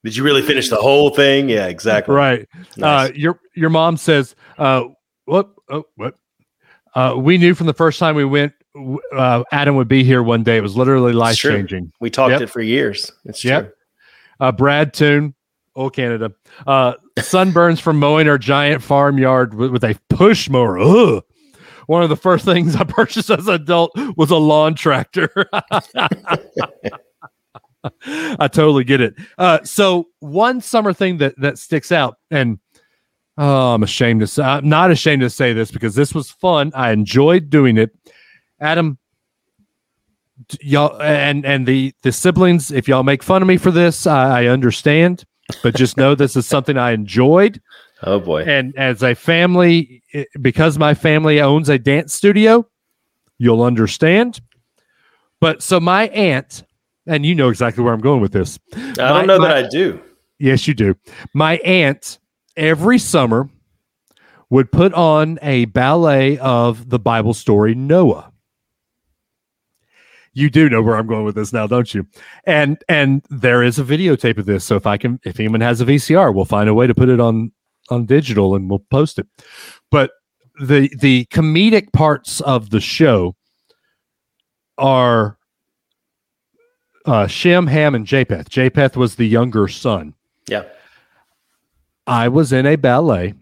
Did you really finish the whole thing? Yeah, exactly. Right. Nice. Uh, your your mom says, uh, what, oh, what? Uh, we knew from the first time we went, uh, Adam would be here one day. It was literally life-changing. We talked yep. it for years. It's yep. true. Uh, Brad Toon. Oh, Canada. Uh, sunburns from mowing our giant farmyard with, with a push mower. Ugh. One of the first things I purchased as an adult was a lawn tractor. I totally get it. Uh, so one summer thing that, that sticks out, and oh, I'm ashamed to say, I'm not ashamed to say this because this was fun. I enjoyed doing it. Adam, y'all, and, and the, the siblings, if y'all make fun of me for this, I, I understand. But just know this is something I enjoyed. Oh, boy. And as a family, it, because my family owns a dance studio, you'll understand. But so my aunt and you know exactly where I'm going with this. I don't my, know that my, I do. Yes, you do. My aunt, every summer, would put on a ballet of the Bible story Noah. You do know where I'm going with this now, don't you? And and there is a videotape of this. So if I can, if anyone has a V C R, we'll find a way to put it on on digital and we'll post it. But the the comedic parts of the show are uh, Shem, Ham, and Japheth. Japheth was the younger son. Yeah. I was in a ballet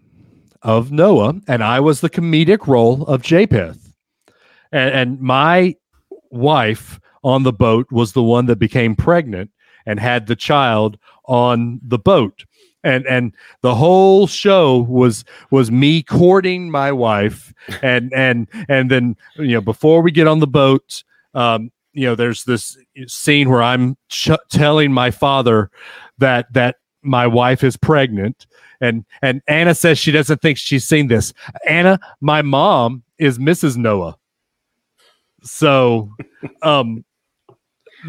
of Noah, and I was the comedic role of Japheth. And, and my wife on the boat was the one that became pregnant and had the child on the boat. And and the whole show was was me courting my wife. And and and then, you know, before we get on the boat, um, you know, there's this scene where I'm ch- telling my father that that my wife is pregnant. And and Anna says she doesn't think she's seen this. Anna, my mom is Missus Noah. So, um,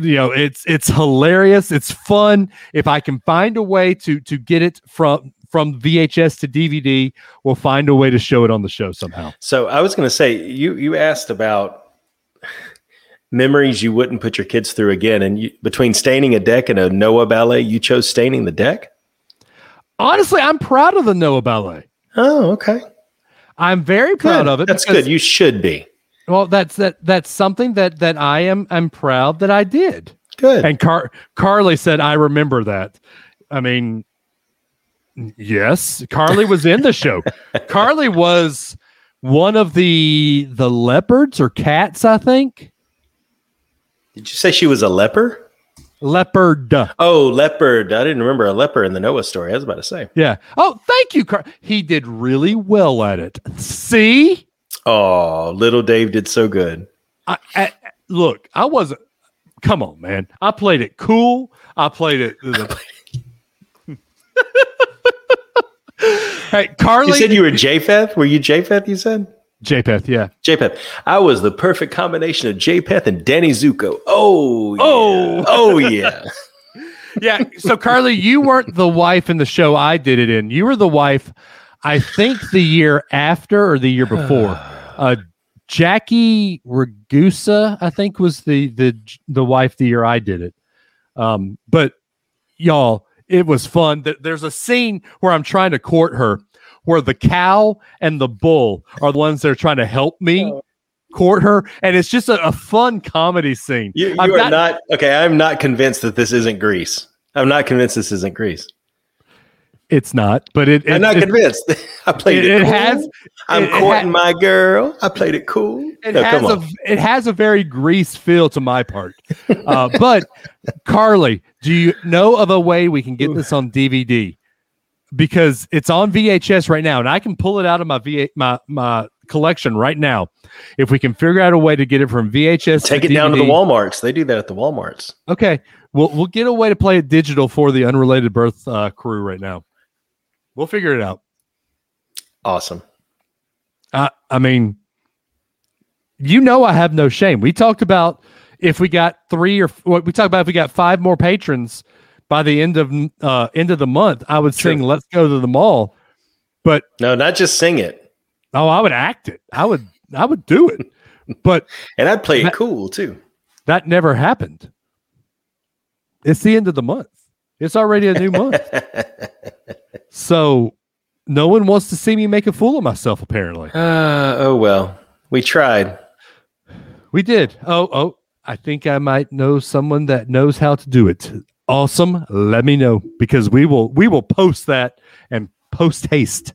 you know, it's it's hilarious. It's fun. If I can find a way to to get it from from V H S to D V D, we'll find a way to show it on the show somehow. So I was going to say, you you asked about memories you wouldn't put your kids through again, and you, between staining a deck and a Noah ballet, you chose staining the deck. Honestly, I'm proud of the Noah ballet. Oh, okay. I'm very proud good. of it. That's because, good. You should be. Well, that's that. That's something that that I am. I'm proud that I did. Good. And Car- Carly said, "I remember that." I mean, yes, Carly was in the show. Carly was one of the the leopards or cats, I think. Did you say she was a leper? Leopard. Oh, leopard. I didn't remember a leopard in the Noah story. I was about to say. Yeah. Oh, thank you, Carl. He did really well at it. See? Oh, little Dave did so good. I, I, look, I wasn't. Come on, man. I played it cool. I played it. Hey, Carly. You said you were Japheth? Were you Japheth, you said? Japheth, yeah. Japheth. I was the perfect combination of Japheth and Danny Zuko. Oh, oh, yeah. oh, yeah. Yeah. So, Carly, you weren't the wife in the show I did it in. You were the wife, I think, the year after or the year before. Uh, Jackie Ragusa, I think, was the the the wife the year I did it. Um, but y'all, it was fun. There's a scene where I'm trying to court her, where the cow and the bull are the ones that are trying to help me court her. And it's just a, a fun comedy scene. You, you I'm are not, not, okay. I'm not convinced that this isn't Grease. I'm not convinced this isn't Grease. It's not, but it, it I'm not it, convinced. I played it. It, it cool. has, I'm it, courting it ha- my girl. I played it cool. It no, has a, it has a very Grease feel to my part. Uh, but Carly, do you know of a way we can get Ooh. this on D V D? Because it's on V H S right now, and I can pull it out of my V- my my collection right now. If we can figure out a way to get it from V H S, take to it D V D, down to the Walmarts. They do that at the Walmarts. Okay, we'll we'll get a way to play it digital for the Unrelated Birth uh, crew right now. We'll figure it out. Awesome. I I mean, you know, I have no shame. We talked about if we got three or what we talked about if we got five more patrons. By the end of uh, end of the month, I would sing True. "Let's Go to the Mall," but no, not just sing it. Oh, I would act it. I would, I would do it. But and I'd play that, it cool too. That never happened. It's the end of the month. It's already a new month. So no one wants to see me make a fool of myself. Apparently. Uh, oh well, we tried. We did. Oh oh, I think I might know someone that knows how to do it. Awesome. Let me know because we will we will post that and post haste.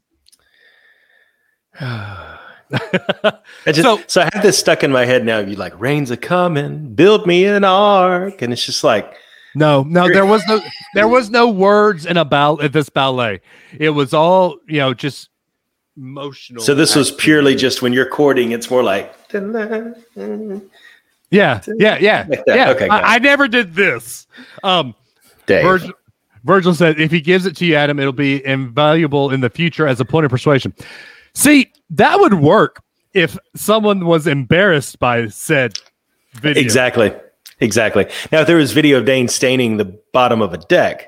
just, so, so I have this stuck in my head now. You like rains are coming, build me an ark, and it's just like no, no. There was no there was no words in a ball at this ballet. It was all you know, just emotional. So this activity. was purely just when you're courting. It's more like yeah, yeah, yeah, like yeah. Okay, I, I never did this. Um, Virgil, Virgil said, if he gives it to you, Adam, it'll be invaluable in the future as a point of persuasion. See, that would work if someone was embarrassed by said video. Exactly. Exactly. Now, if there was video of Dane staining the bottom of a deck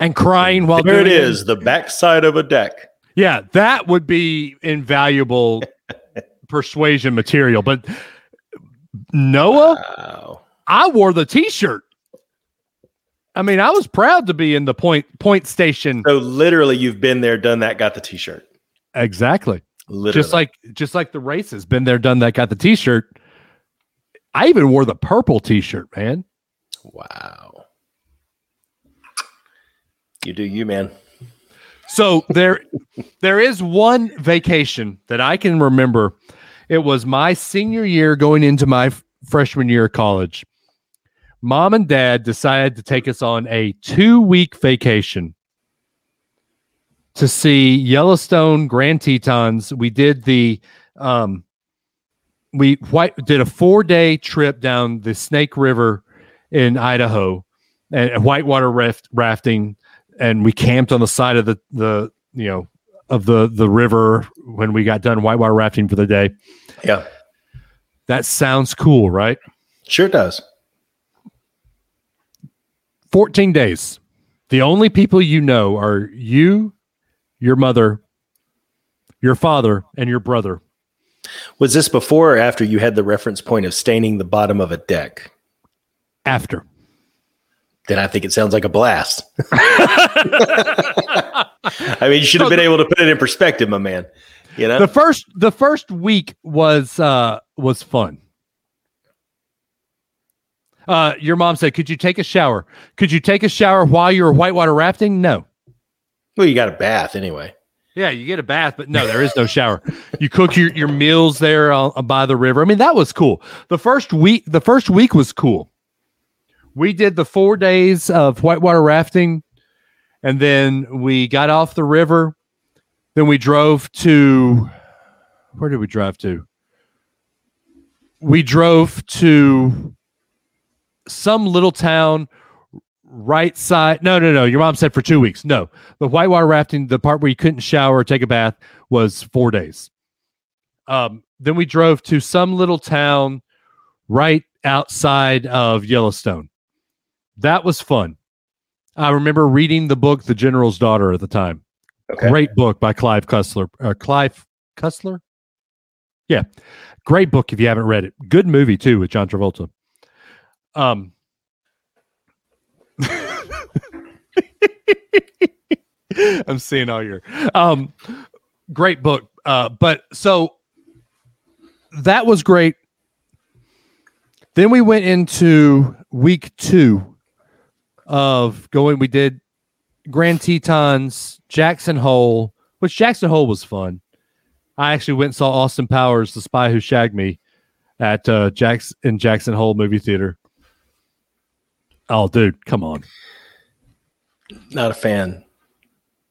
and crying while there doing it is, it. The backside of a deck. Yeah, that would be invaluable persuasion material. But Noah, wow. I wore the T-shirt. I mean, I was proud to be in the point point station. So literally, you've been there, done that, got the T-shirt. Exactly. Literally. Just like just like the races, been there, done that, got the T-shirt. I even wore the purple T-shirt, man. Wow. You do you, man. So there, there is one vacation that I can remember. It was my senior year going into my f- freshman year of college. Mom and dad decided to take us on a two-week vacation to see Yellowstone, Grand Tetons. We did the, um, we white, did a four-day trip down the Snake River in Idaho and whitewater raft, rafting. And we camped on the side of the, the you know of the, the river when we got done whitewater rafting for the day. Yeah. That sounds cool, right? Sure does. fourteen days. The only people you know are you, your mother, your father, and your brother. Was this before or after you had the reference point of staining the bottom of a deck? After. Then I think it sounds like a blast. I mean, you should have been able to put it in perspective, my man. You know, the first the first week was uh, was fun. Uh, your mom said, "Could you take a shower? Could you take a shower while you were whitewater rafting?" No. Well, you got a bath anyway. Yeah, you get a bath, but no, there is no shower. You cook your your meals there uh, by the river. I mean, that was cool. The first week, the first week was cool. We did the four days of whitewater rafting, and then we got off the river. Then we drove to, where did we drive to? We drove to some little town right side. No, no, no. Your mom said for two weeks. No, the whitewater rafting, the part where you couldn't shower or take a bath, was four days. Um, then we drove to some little town right outside of Yellowstone. That was fun. I remember reading the book, The General's Daughter, at the time. Okay. Great book by Clive Cussler. Uh, Clive Cussler? Yeah. Great book if you haven't read it. Good movie, too, with John Travolta. Um. I'm seeing all your... Um, great book. Uh, but so that was great. Then we went into week two of going. We did Grand Tetons, Jackson Hole, which Jackson Hole was fun. I actually went and saw Austin Powers, The Spy Who Shagged Me, at uh, Jackson in Jackson Hole movie theater. Oh, dude, come on! Not a fan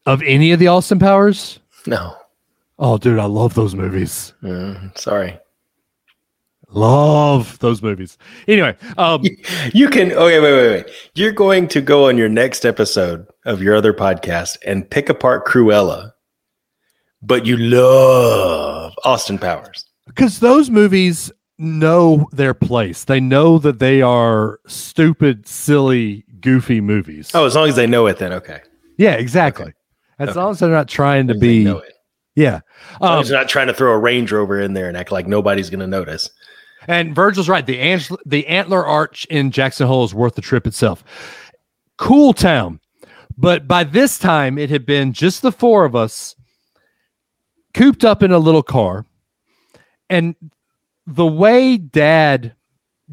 of any of the Austin Powers. No. Oh, dude, I love those movies. Mm, sorry. Love those movies. Anyway, um, you can. Okay, wait, wait, wait. You're going to go on your next episode of your other podcast and pick apart Cruella, but you love Austin Powers because those movies know their place. They know that they are stupid, silly, goofy movies. Oh, as long as they know it, then okay. Yeah, exactly. Okay. As okay. long as they're not trying to be. Know it. Yeah, as long um, as they're not trying to throw a Range Rover in there and act like nobody's going to notice. And Virgil's right. The, Angel- the Antler Arch in Jackson Hole is worth the trip itself. Cool town. But by this time, it had been just the four of us cooped up in a little car. And the way Dad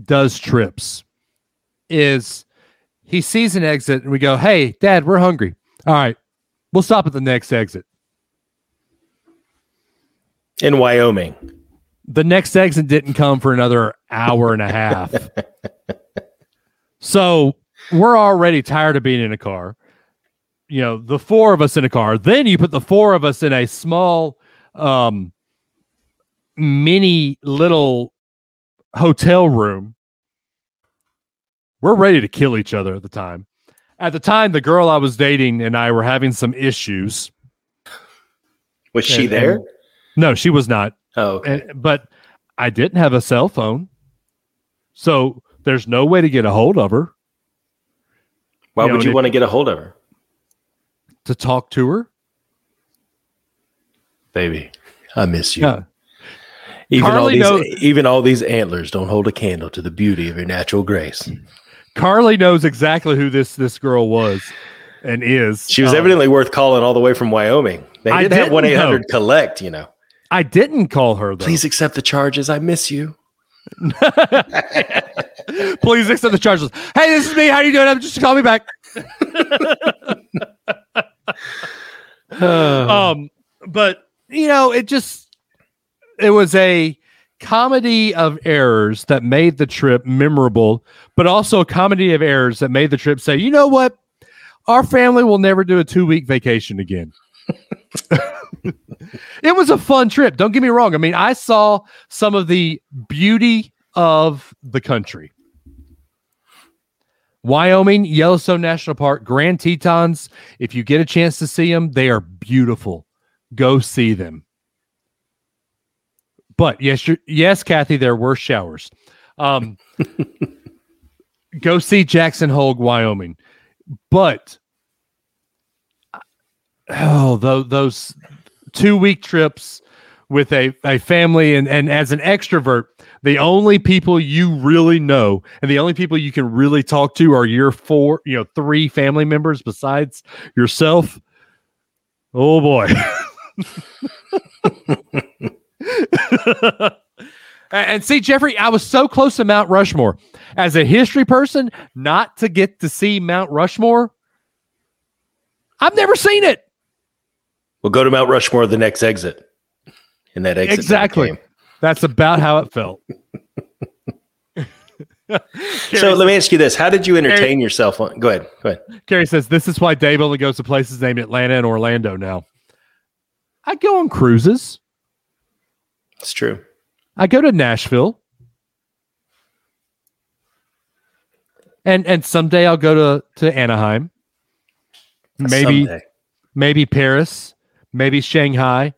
does trips is he sees an exit and we go, "Hey, Dad, we're hungry. All right, we'll stop at the next exit." In Wyoming. The next exit didn't come for another hour and a half. So we're already tired of being in a car. You know, the four of us in a car. Then you put the four of us in a small, um, mini little hotel room. We're ready to kill each other at the time. At the time, the girl I was dating and I were having some issues. Was she and, there? And, no, she was not. Oh, okay. And, but I didn't have a cell phone. So There's no way to get a hold of her. Why would you want to get a hold of her? To talk to her? Baby, I miss you. Yeah. Even Carly all these, knows, even all these antlers don't hold a candle to the beauty of your natural grace. Carly knows exactly who this this girl was and is. She was um, evidently worth calling all the way from Wyoming. They did I have one eight hundred collect, you know. I didn't call her, though. Please accept the charges. I miss you. Please accept the charges. Hey, this is me. How you doing? I'm just call me back. um, but you know, it just it was a comedy of errors that made the trip memorable, but also a comedy of errors that made the trip say, you know what, our family will never do a two week vacation again. It was a fun trip. Don't get me wrong. I mean, I saw some of the beauty of the country. Wyoming, Yellowstone National Park, Grand Tetons. If you get a chance to see them, they are beautiful. Go see them. But yes, you're, yes, Kathy, there were showers. Um, go see Jackson Hole, Wyoming. But oh, those, those two week trips with a, a family and, and as an extrovert, the only people you really know and the only people you can really talk to are your four, you know, three family members besides yourself. Oh boy. And see, Jeffrey, I was so close to Mount Rushmore as a history person, not to get to see Mount Rushmore. I've never seen it. We'll go to Mount Rushmore, the next exit. And that exit. Exactly. That's about how it felt. So let me ask you this. How did you entertain Carrie, yourself? On, go ahead. Go ahead. Carrie says, this is why Dave only goes to places named Atlanta and Orlando now. I go on cruises. It's true. I go to Nashville. And and someday I'll go to, to Anaheim. Maybe, maybe Paris. Maybe Shanghai,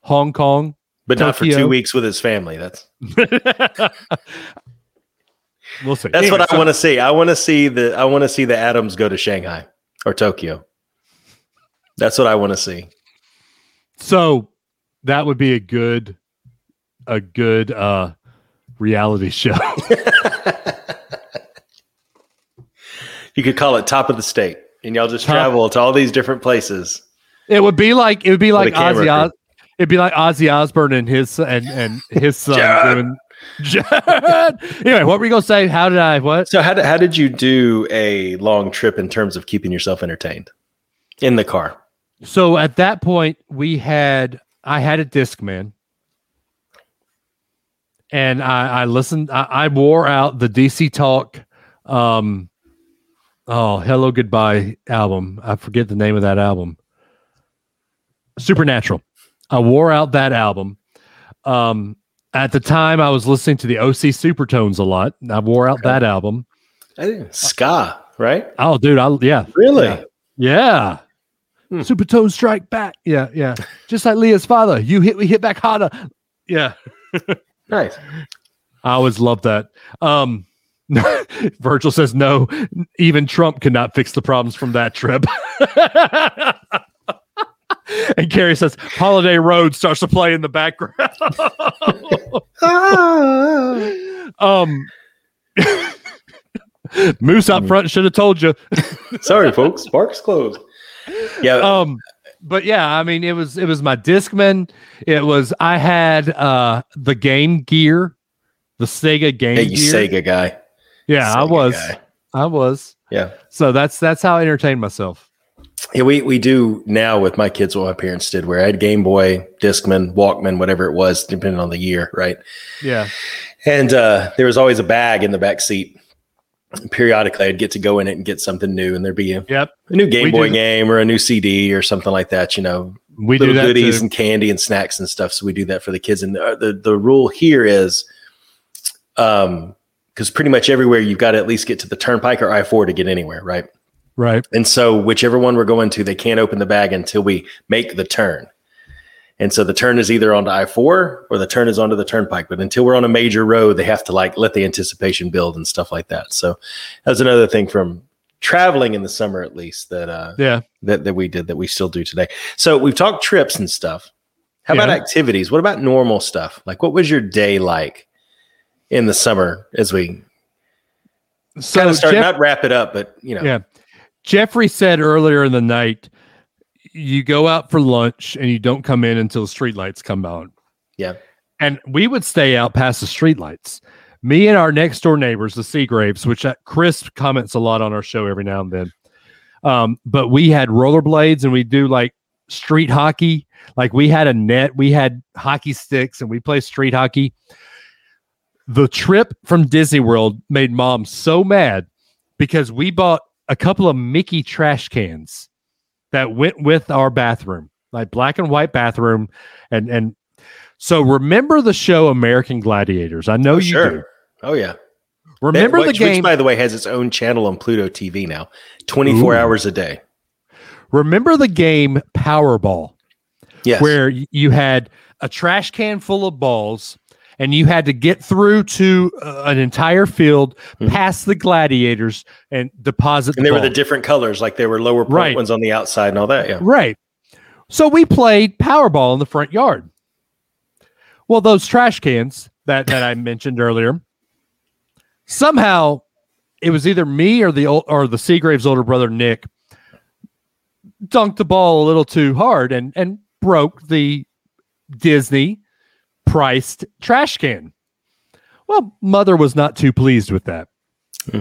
Hong Kong, but Tokyo. Not for two weeks with his family. That's we'll see. That's anyway, what I so- want to see. I want to see the I want to see the Adams go to Shanghai or Tokyo. That's what I want to see. So that would be a good, a good uh, reality show. You could call it Top of the State, and y'all just Top- travel to all these different places. It would be like it would be like Ozzy Os- it'd be like Ozzy Osbourne and his and, and his son. John. Doing John. Anyway, what were you gonna say? How did I what? So how did how did you do a long trip in terms of keeping yourself entertained in the car? So at that point, we had I had a Discman, and I, I listened. I, I wore out the D C Talk. Um, oh, Hello Goodbye album. I forget the name of that album. Supernatural. I wore out that album. Um, at the time, I was listening to the O C Supertones a lot. And I wore out okay. that album. I think ska, right? Oh, dude, I yeah, really, yeah. yeah. Hmm. Supertones strike back, yeah, yeah. Just like Leah's father, you hit, we hit back harder, yeah. Nice. I always loved that. Um, Virgil says no. Even Trump could not fix the problems from that trip. And Carrie says, Holiday Road starts to play in the background. um, Moose out front should have told you. Sorry, folks. Park's closed. Yeah. Um, but yeah, I mean, it was it was my Discman. It was I had uh, the Game Gear, the Sega Game hey, you Gear. Sega guy. Yeah, Sega I was. Guy. I was. Yeah. So that's that's how I entertained myself. Yeah, we, we do now with my kids what my parents did, where I had Game Boy, Discman, Walkman, whatever it was, depending on the year, right? Yeah. And uh, there was always a bag in the back seat. Periodically, I'd get to go in it and get something new, and there'd be a, yep. a new Game we Boy game or a new C D or something like that, you know. We do that goodies too. And candy and snacks and stuff, so we do that for the kids. And the the, the rule here is um, because pretty much everywhere you've got to at least get to the Turnpike or I four to get anywhere, right? Right. And so whichever one we're going to, they can't open the bag until we make the turn. And so the turn is either onto I four or the turn is onto the turnpike. But until we're on a major road, they have to like let the anticipation build and stuff like that. So that was another thing from traveling in the summer, at least that uh, yeah that, that we did that we still do today. So we've talked trips and stuff. How yeah. about activities? What about normal stuff? Like, what was your day like in the summer as we so kind of start Jeff- not wrap it up, but you know, yeah. Jeffrey said earlier in the night, you go out for lunch and you don't come in until streetlights come on. Yeah. And we would stay out past the streetlights. Me and our next door neighbors, the Seagraves, which Chris comments a lot on our show every now and then. Um, but we had rollerblades and we do like street hockey. Like we had a net, we had hockey sticks and we played street hockey. The trip from Disney World made mom so mad because we bought a couple of Mickey trash cans that went with our bathroom, like black and white bathroom. And and so remember the show American Gladiators. I know oh, you sure. do. Oh, yeah. Remember that, which, the game. Which, by the way, has its own channel on Pluto T V now, twenty-four Ooh. Hours a day. Remember the game Powerball? Yes. Where you had a trash can full of balls and you had to get through to uh, an entire field, mm-hmm. past the gladiators, and deposit. And the they ball. Were the different colors, like they were lower point right. ones on the outside and all that. Yeah, right. So we played Powerball in the front yard. Well, those trash cans that, that I mentioned earlier, somehow it was either me or the old, or the Seagraves' older brother Nick dunked the ball a little too hard and and broke the Disney priced trash can. Well, mother was not too pleased with that. Hmm.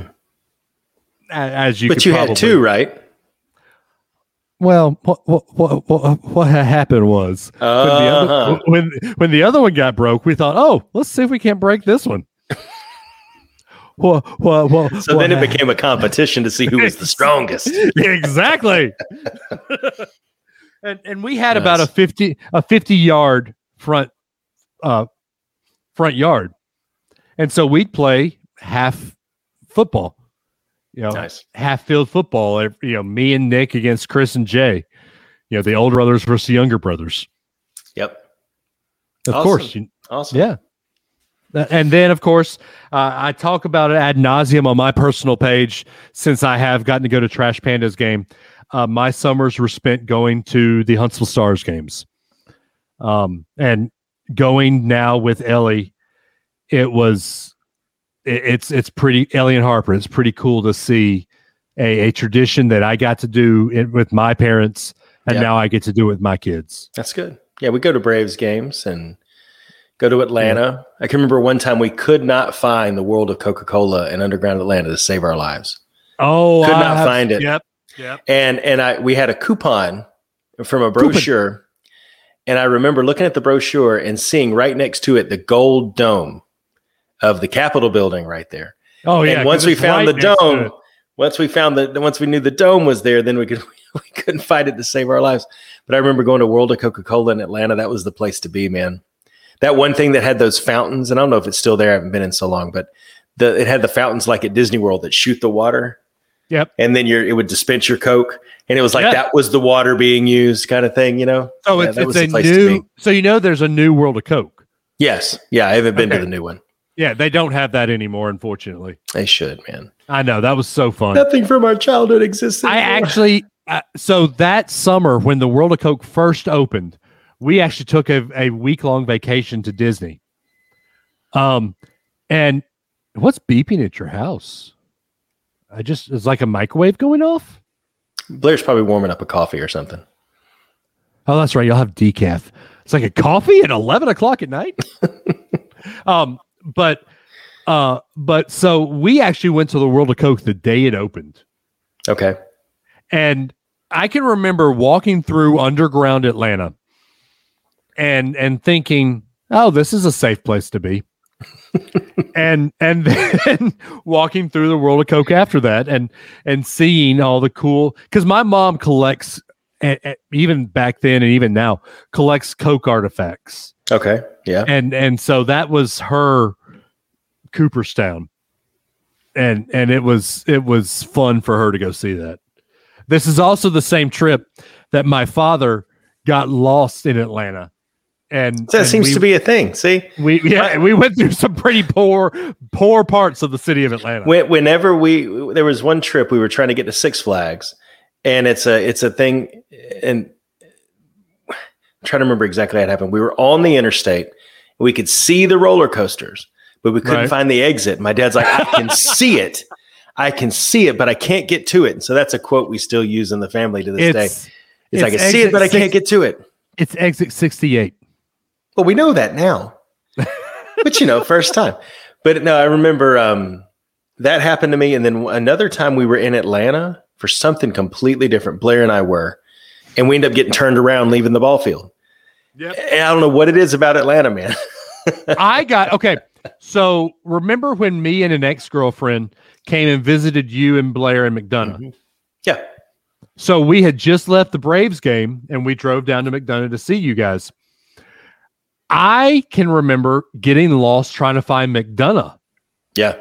As you, but could you probably, had two, right? Well, what what what, what, what happened was uh-huh. when, the other, when when the other one got broke, we thought, oh, let's see if we can't break this one. Well, well, well, so well, then it became a competition to see who was the strongest. Exactly. and and we had nice. about a fifty a fifty yard front. Uh, front yard, and so we'd play half football, you know, nice. half field football. You know, me and Nick against Chris and Jay. You know, the older brothers versus the younger brothers. Yep, of awesome. course. You, awesome. Yeah, and then of course uh, I talk about it ad nauseum on my personal page since I have gotten to go to Trash Panda's game. Uh, my summers were spent going to the Huntsville Stars games, um, and. Going now with Ellie, it was, it, it's it's pretty, Ellie and Harper, it's pretty cool to see a, a tradition that I got to do it with my parents, and yeah. now I get to do it with my kids. That's good. Yeah, we go to Braves games and go to Atlanta. Yeah. I can remember one time we could not find the World of Coca-Cola in Underground Atlanta to save our lives. Oh, could I not have, find it. Yep, yep. And and I we had a coupon from a brochure. Coupon. And I remember looking at the brochure and seeing right next to it the gold dome of the Capitol building right there. Oh yeah! And once we found the dome, once we found the once we knew the dome was there, then we could we couldn't find it to save our lives. But I remember going to World of Coca-Cola in Atlanta. That was the place to be, man. That one thing that had those fountains, and I don't know if it's still there. I haven't been in so long, but the it had the fountains like at Disney World that shoot the water. Yep. And then your it would dispense your Coke. And it was like yep. that was the water being used kind of thing, you know? Oh, yeah, it's, that it's was a the place new. So you know there's a new World of Coke. Yes. Yeah, I haven't been okay. to the new one. Yeah, they don't have that anymore, unfortunately. They should, man. I know. That was so fun. Nothing from our childhood exists anymore. I actually, uh, so that summer when the World of Coke first opened, we actually took a, a week-long vacation to Disney. Um, and what's beeping at your house? I just, it's like a microwave going off. Blair's probably warming up a coffee or something. Oh, that's right. You'll have decaf. It's like a coffee at eleven o'clock at night. um, but, uh, but so we actually went to the World of Coke the day it opened. Okay. And I can remember walking through Underground Atlanta and, and thinking, oh, this is a safe place to be. and and then walking through the World of Coke after that, and and seeing all the cool, because my mom collects, a, a, even back then and even now, collects Coke artifacts. Okay, yeah, and and so that was her Cooperstown, and and it was it was fun for her to go see that. This is also the same trip that my father got lost in Atlanta And so that and seems we, to be a thing. See, we yeah, we went through some pretty poor, poor parts of the city of Atlanta. Whenever we there was one trip, we were trying to get to Six Flags, and it's a it's a thing. And I'm trying to remember exactly how it happened. We were on the interstate, and we could see the roller coasters, but we couldn't right. find the exit. My dad's like, "I can see it, I can see it, but I can't get to it." And so that's a quote we still use in the family to this it's, day. It's, it's "I can see it, but I can't six, get to it." It's exit sixty-eight. Well, we know that now, but you know, first time. But no, I remember um, that happened to me. And then another time we were in Atlanta for something completely different. Blair and I were, and we ended up getting turned around, leaving the ball field. Yep. And I don't know what it is about Atlanta, man. I got, okay. So remember when me and an ex-girlfriend came and visited you and Blair and McDonough? Mm-hmm. Yeah. So we had just left the Braves game and we drove down to McDonough to see you guys. I can remember getting lost trying to find McDonough. Yeah.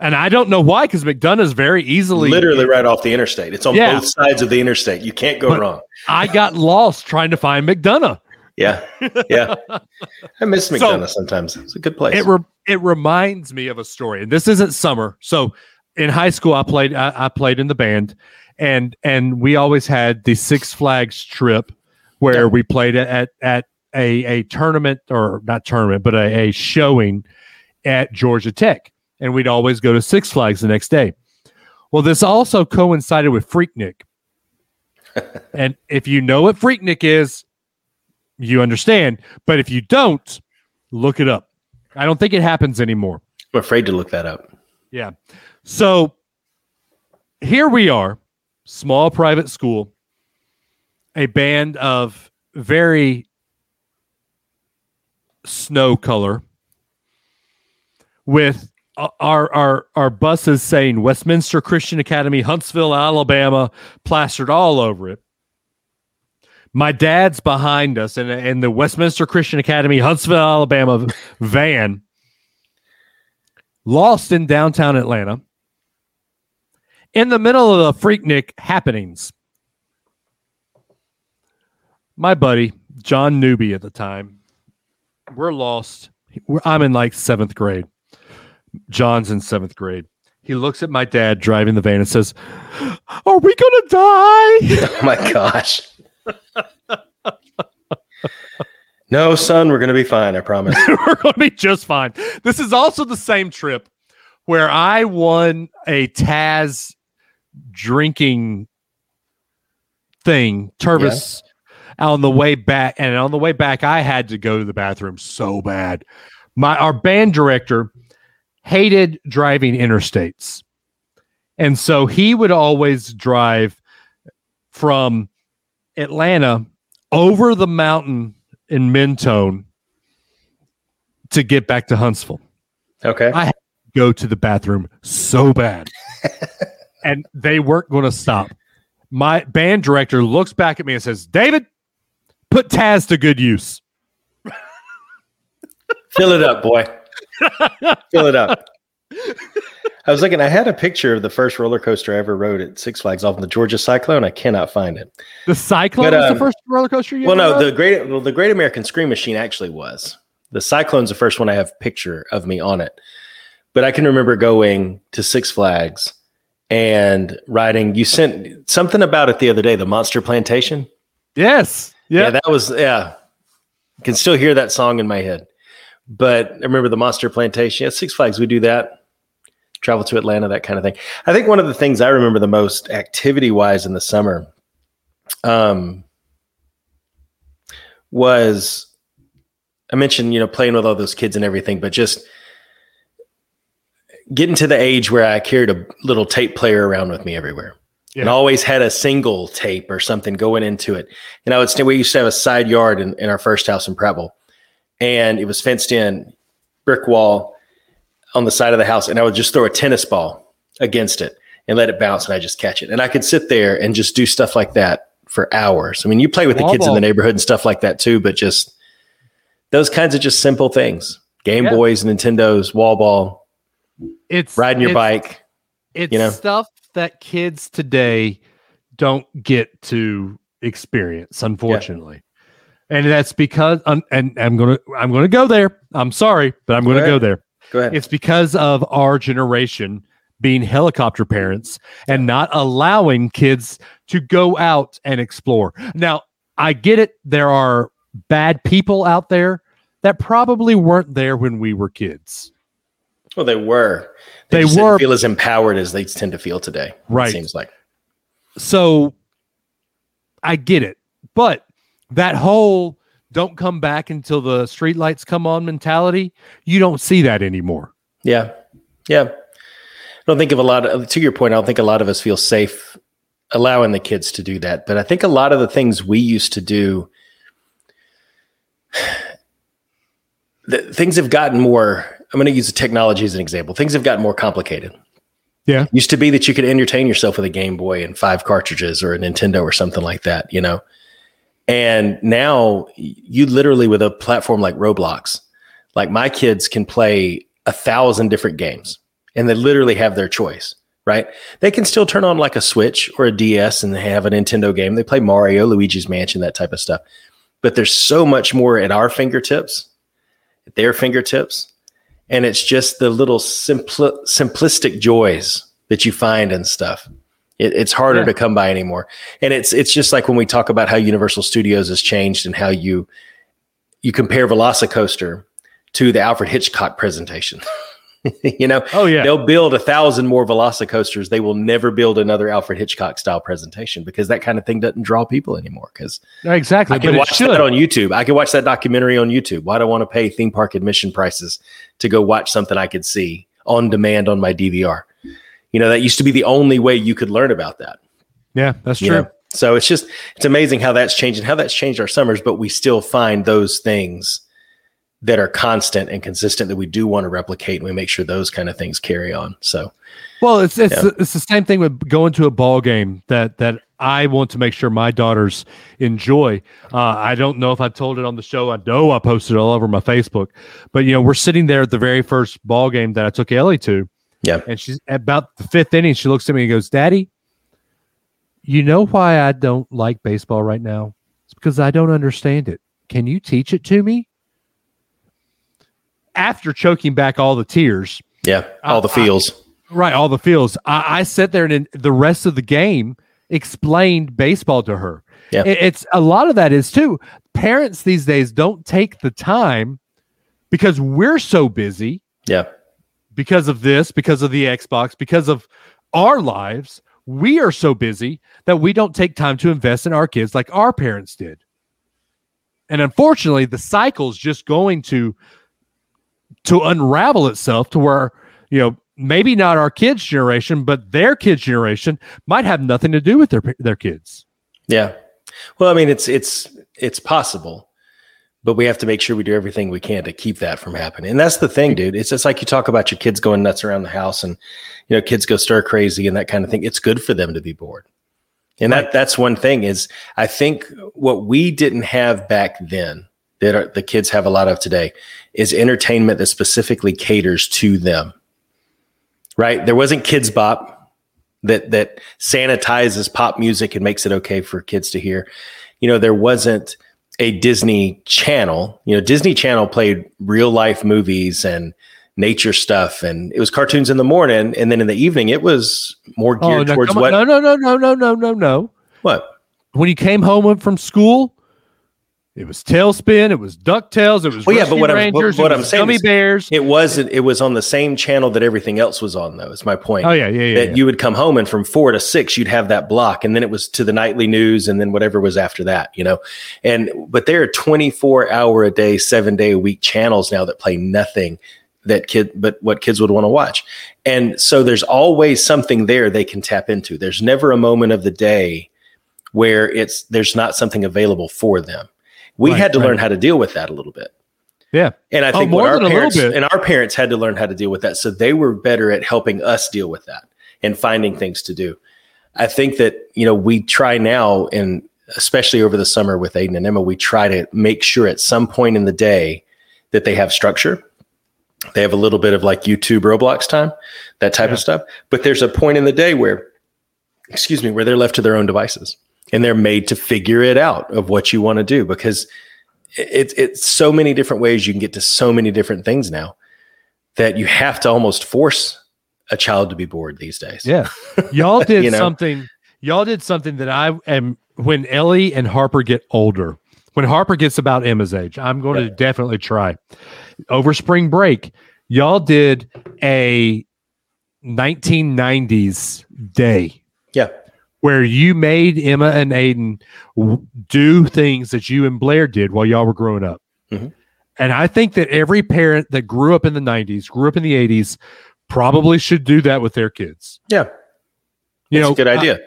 And I don't know why, because McDonough is very easily. Literally right off the interstate. It's on yeah. both sides of the interstate. You can't go but wrong. I got lost trying to find McDonough. Yeah. Yeah. I miss McDonough so, sometimes. It's a good place. It re- it reminds me of a story. And this isn't summer. So in high school, I played I, I played in the band. And and we always had the Six Flags trip where yeah. we played at at A, a tournament or not tournament, but a, a showing at Georgia Tech. And we'd always go to Six Flags the next day. Well, this also coincided with Freaknik. And if you know what Freaknik is, you understand. But if you don't, look it up. I don't think it happens anymore. I'm afraid to look that up. Yeah. So here we are, small private school, a band of very snow color with our our our buses saying Westminster Christian Academy, Huntsville, Alabama, plastered all over it. My dad's behind us and and the Westminster Christian Academy, Huntsville, Alabama van, lost in downtown Atlanta in the middle of the Freaknik happenings. My buddy John Newby at the time, we're lost. We're, I'm in like seventh grade. John's in seventh grade. He looks at my dad driving the van and says, "Are we going to die?" Oh my gosh. No, son, we're going to be fine. I promise. We're going to be just fine. This is also the same trip where I won a Taz drinking thing, Turbis. Yeah. On the way back, and on the way back, I had to go to the bathroom so bad. My our band director hated driving interstates, and so he would always drive from Atlanta over the mountain in Mentone to get back to Huntsville. Okay, I had to go to the bathroom so bad, and they weren't going to stop. My band director looks back at me and says, "David, put Taz to good use. Fill it up, boy. Fill it up." I was looking, I had a picture of the first roller coaster I ever rode at Six Flags off of the Georgia Cyclone. I cannot find it. The Cyclone but, um, was the first roller coaster you well, ever no, rode? The great, well, the Great American Scream Machine actually was. The Cyclone's the first one I have a picture of me on it. But I can remember going to Six Flags and riding. You sent something about it the other day, the Monster Plantation. Yes. Yep. Yeah, that was, yeah. I can still hear that song in my head. But I remember the Monster Plantation. At Six Flags, we do that. Travel to Atlanta, that kind of thing. I think one of the things I remember the most activity-wise in the summer um, was, I mentioned, you know, playing with all those kids and everything, but just getting to the age where I carried a little tape player around with me everywhere. Yeah. And always had a single tape or something going into it. And I would stand, we used to have a side yard in, in our first house in Preble. And it was fenced in, brick wall on the side of the house. And I would just throw a tennis ball against it and let it bounce. And I just catch it. And I could sit there and just do stuff like that for hours. I mean, you play with wall the kids ball. In the neighborhood and stuff like that too, but just those kinds of just simple things, Game yeah. Boys, Nintendos, wall ball, it's riding your it's, bike. It's you know? Stuff that kids today don't get to experience, unfortunately. And that's because, um, and, and I'm gonna, I'm gonna go there. I'm sorry, but I'm gonna go there. Go ahead. It's because of our generation being helicopter parents and not allowing kids to go out and explore. Now, I get it. There are bad people out there that probably weren't there when we were kids. Well, they were. They, they just were didn't feel as empowered as they tend to feel today. Right. It seems like. So, I get it, but that whole don't come back until the streetlights come on mentality, you don't see that anymore. Yeah. Yeah. I don't think of a lot of, to your point, I don't think a lot of us feel safe allowing the kids to do that. But I think a lot of the things we used to do, the, things have gotten more, I'm going to use technology as an example. Things have gotten more complicated. Yeah. It used to be that you could entertain yourself with a Game Boy and five cartridges or a Nintendo or something like that, you know? And now you literally with a platform like Roblox, like my kids can play a thousand different games and they literally have their choice, right? They can still turn on like a Switch or a D S and they have a Nintendo game. They play Mario, Luigi's Mansion, that type of stuff. But there's so much more at our fingertips, at their fingertips. And it's just the little simpl- simplistic joys that you find and stuff. It, it's harder yeah. to come by anymore. And it's it's just like when we talk about how Universal Studios has changed and how you you compare Velocicoaster to the Alfred Hitchcock presentation. you know, oh, yeah. They'll build a thousand more Velocicoasters. They will never build another Alfred Hitchcock style presentation because that kind of thing doesn't draw people anymore. Because no, exactly, I can but watch that on YouTube. I can watch that documentary on YouTube. Why do I want to pay theme park admission prices to go watch something I could see on demand on my D V R? You know, that used to be the only way you could learn about that. Yeah, that's true. You know? So it's just, it's amazing how that's changed and how that's changed our summers, but we still find those things that are constant and consistent that we do want to replicate. And we make sure those kind of things carry on. So, well, it's, it's, yeah. it's the same thing with going to a ball game that, that I want to make sure my daughters enjoy. Uh, I don't know if I told it on the show. I know I posted it all over my Facebook, but you know, we're sitting there at the very first ball game that I took Ellie to. Yeah. And she's about the fifth inning. She looks at me and goes, Daddy, you know why I don't like baseball right now? It's because I don't understand it. Can you teach it to me? After choking back all the tears. Yeah. All I, the feels. I, right. All the feels. I, I sat there and in the rest of the game explained baseball to her. Yeah. It, it's a lot of that is too. Parents these days don't take the time because we're so busy. Yeah. Because of this, because of the Xbox, because of our lives, we are so busy that we don't take time to invest in our kids like our parents did. And unfortunately, the cycle's just going to to unravel itself to where, you know, maybe not our kids' generation, but their kids' generation might have nothing to do with their their kids. Yeah. Well, I mean, it's it's it's possible. But we have to make sure we do everything we can to keep that from happening. And that's the thing, dude. It's just like you talk about your kids going nuts around the house and, you know, kids go stir crazy and that kind of thing. It's good for them to be bored. And right. that that's one thing is I think what we didn't have back then that are, the kids have a lot of today is entertainment that specifically caters to them. Right. There wasn't Kids Bop that that sanitizes pop music and makes it okay for kids to hear. You know, there wasn't a Disney Channel. You know, Disney Channel played real life movies and nature stuff, and it was cartoons in the morning, and then in the evening it was more geared oh, no, towards what? No, no, no, no, no, no, no, no. What? When you came home from school, it was Tailspin, it was DuckTales, it was well, yeah, but what Rangers, I'm, what, what I'm saying Gummy Bears. It wasn't. It was on the same channel that everything else was on, though. Is my point. Oh yeah, yeah, yeah. That yeah. you would come home and from four to six, you'd have that block, and then it was to the nightly news, and then whatever was after that, you know. And but there are twenty-four hour a day, seven day a week channels now that play nothing that kid, but what kids would want to watch. And so there's always something there they can tap into. There's never a moment of the day where it's there's not something available for them. We right, had to right. learn how to deal with that a little bit. Yeah. And I think oh, what our parents and our parents had to learn how to deal with that. So they were better at helping us deal with that and finding things to do. I think that, you know, we try now, and especially over the summer with Aiden and Emma, we try to make sure at some point in the day that they have structure. They have a little bit of like YouTube, Roblox time, that type yeah. of stuff. But there's a point in the day where, excuse me, where they're left to their own devices. And they're made to figure it out of what you want to do, because it's it's so many different ways you can get to so many different things now that you have to almost force a child to be bored these days. Yeah. Y'all did you know? something. Y'all did something that I am when Ellie and Harper get older, when Harper gets about Emma's age, I'm going yeah. to definitely try over spring break. Y'all did a nineteen nineties day. Yeah. Where you made Emma and Aiden w- do things that you and Blair did while y'all were growing up. Mm-hmm. And I think that every parent that grew up in the nineties, grew up in the eighties, probably should do that with their kids. Yeah. You That's know, a good idea. I,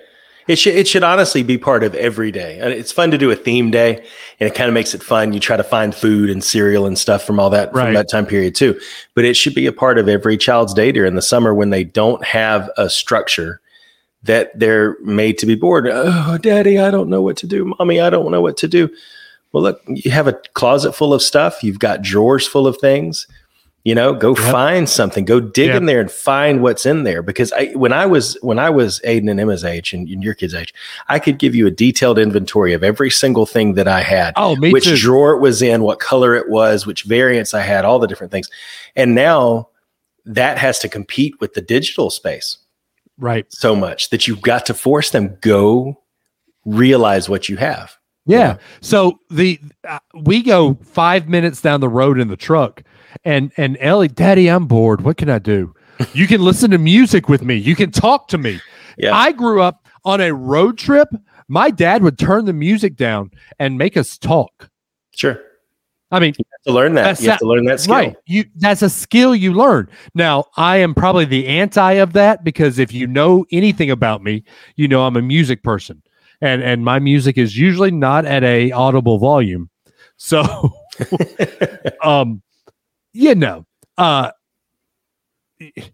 it should it should honestly be part of every day. And it's fun to do a theme day, and it kind of makes it fun. You try to find food and cereal and stuff from all that right. from that time period too. But it should be a part of every child's day during the summer when they don't have a structure that they're made to be bored. Oh, Daddy, I don't know what to do. Mommy, I don't know what to do. Well, look, you have a closet full of stuff. You've got drawers full of things. You know, go yep. find something. Go dig yep. in there and find what's in there. Because I, when I was when I was Aiden and Emma's age and, and your kids' age, I could give you a detailed inventory of every single thing that I had. Oh, me which too. Drawer it was in, what color it was, which variants I had, all the different things. And now that has to compete with the digital space, right? So much that you've got to force them go realize what you have. Yeah. yeah. So the uh, we go five minutes down the road in the truck. And and Ellie, Daddy, I'm bored. What can I do? You can listen to music with me. You can talk to me. Yeah. I grew up on a road trip. My dad would turn the music down and make us talk. Sure. I mean, you have to learn that. You have to learn that skill. Right. You, that's a skill you learn. Now, I am probably the anti of that because if you know anything about me, you know I'm a music person. And and my music is usually not at a audible volume. So um You know, uh,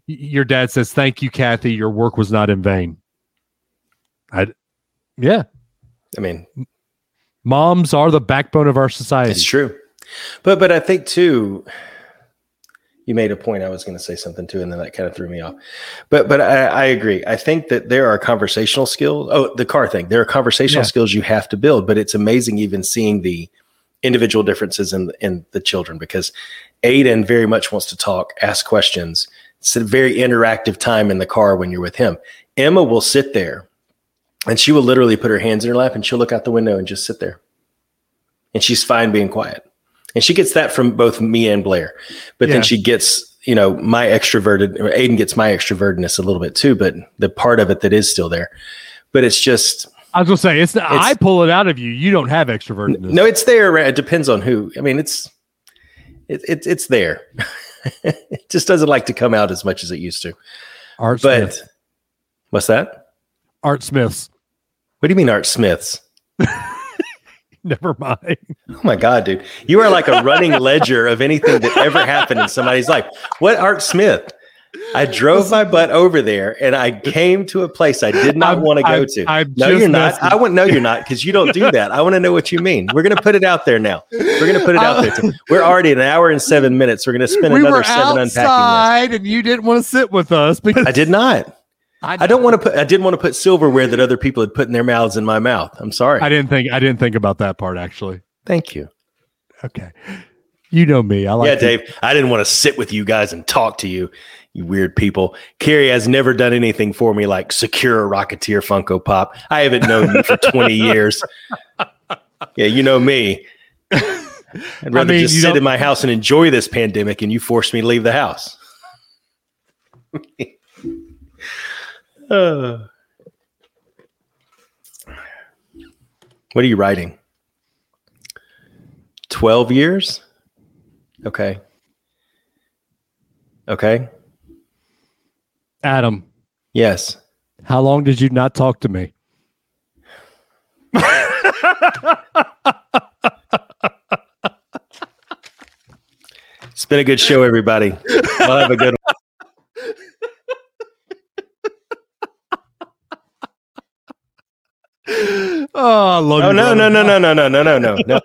your dad says, "Thank you, Kathy. Your work was not in vain." I, yeah, I mean, moms are the backbone of our society. It's true, but but I think too, you made a point. I was going to say something too, and then that kind of threw me off. But but I, I agree. I think that there are conversational skills. Oh, the car thing. There are conversational yeah. skills you have to build. But it's amazing even seeing the individual differences in in the children because Aiden very much wants to talk, ask questions. It's a very interactive time in the car when you're with him. Emma will sit there and she will literally put her hands in her lap and she'll look out the window and just sit there. And she's fine being quiet. And she gets that from both me and Blair. But yeah. then she gets, you know, my extroverted, or Aiden gets my extrovertedness a little bit too, but the part of it that is still there. But it's just... I was going to say, it's, it's I pull it out of you. You don't have extrovertedness. No, it's there. It depends on who. I mean, it's... It, it, it's there. It just doesn't like to come out as much as it used to. Art but, Smith. What's that? Art Smiths. What do you mean Art Smiths? Never mind. Oh, my God, dude. You are like a running ledger of anything that ever happened in somebody's life. What Art Smith? I drove my butt over there and I came to a place I did not want to go to. I'm no, you're not. I want, no, you're not because you don't do that. I want to know what you mean. We're going to put it out there now. We're going to put it out there. Too. We're already an hour and seven minutes. We're going to spend we another seven unpacking this. And you didn't want to sit with us because I did not. I, I don't want to put. I didn't want to put silverware that other people had put in their mouths in my mouth. I'm sorry. I didn't think. I didn't think about that part actually. Thank you. Okay. You know me. I like. Yeah, Dave. To- I didn't want to sit with you guys and talk to you. You weird people. Carrie has never done anything for me like secure a Rocketeer Funko Pop. I haven't known you for twenty years. Yeah, you know me. I'd rather I mean, just sit in my house and enjoy this pandemic, and you forced me to leave the house. uh. What are you writing? Twelve years? Okay. Okay. Adam. Yes. How long did you not talk to me? It's been a good show, everybody. I'll have a good one. Oh, I love oh, you. No, no, no, no, no, no, no, no, no, no.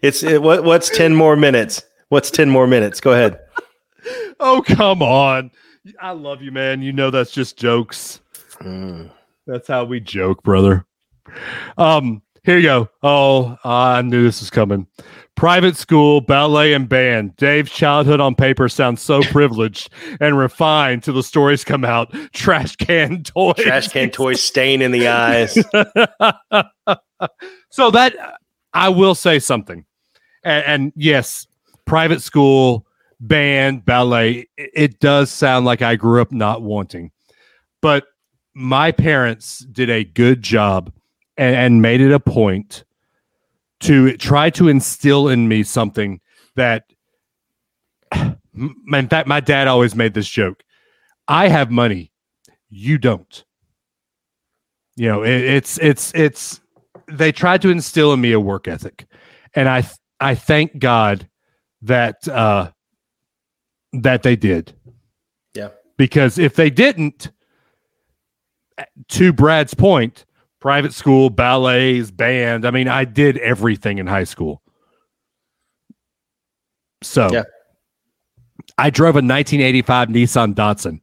It's it, what? What's ten more minutes? What's ten more minutes? Go ahead. Oh, come on. I love you, man. You know, that's just jokes. Mm. That's how we joke, brother. Um, Here you go. Oh, I knew this was coming. Private school, ballet, and band. Dave's childhood on paper sounds so privileged and refined till the stories come out. Trash can toys. Trash can toys, stain in the eyes. So that, I will say something. And, and yes, private school, band, ballet, it, it does sound like I grew up not wanting. But my parents did a good job and, and made it a point to try to instill in me something that, in fact, my dad always made this joke. I have money. You don't. You know, it, it's, it's, it's, they tried to instill in me a work ethic. And I, I thank God that, uh, that they did. Yeah. Because if they didn't, to Brad's point, private school, ballets, band. I mean, I did everything in high school. So yeah. I drove a nineteen eighty-five Nissan Datsun.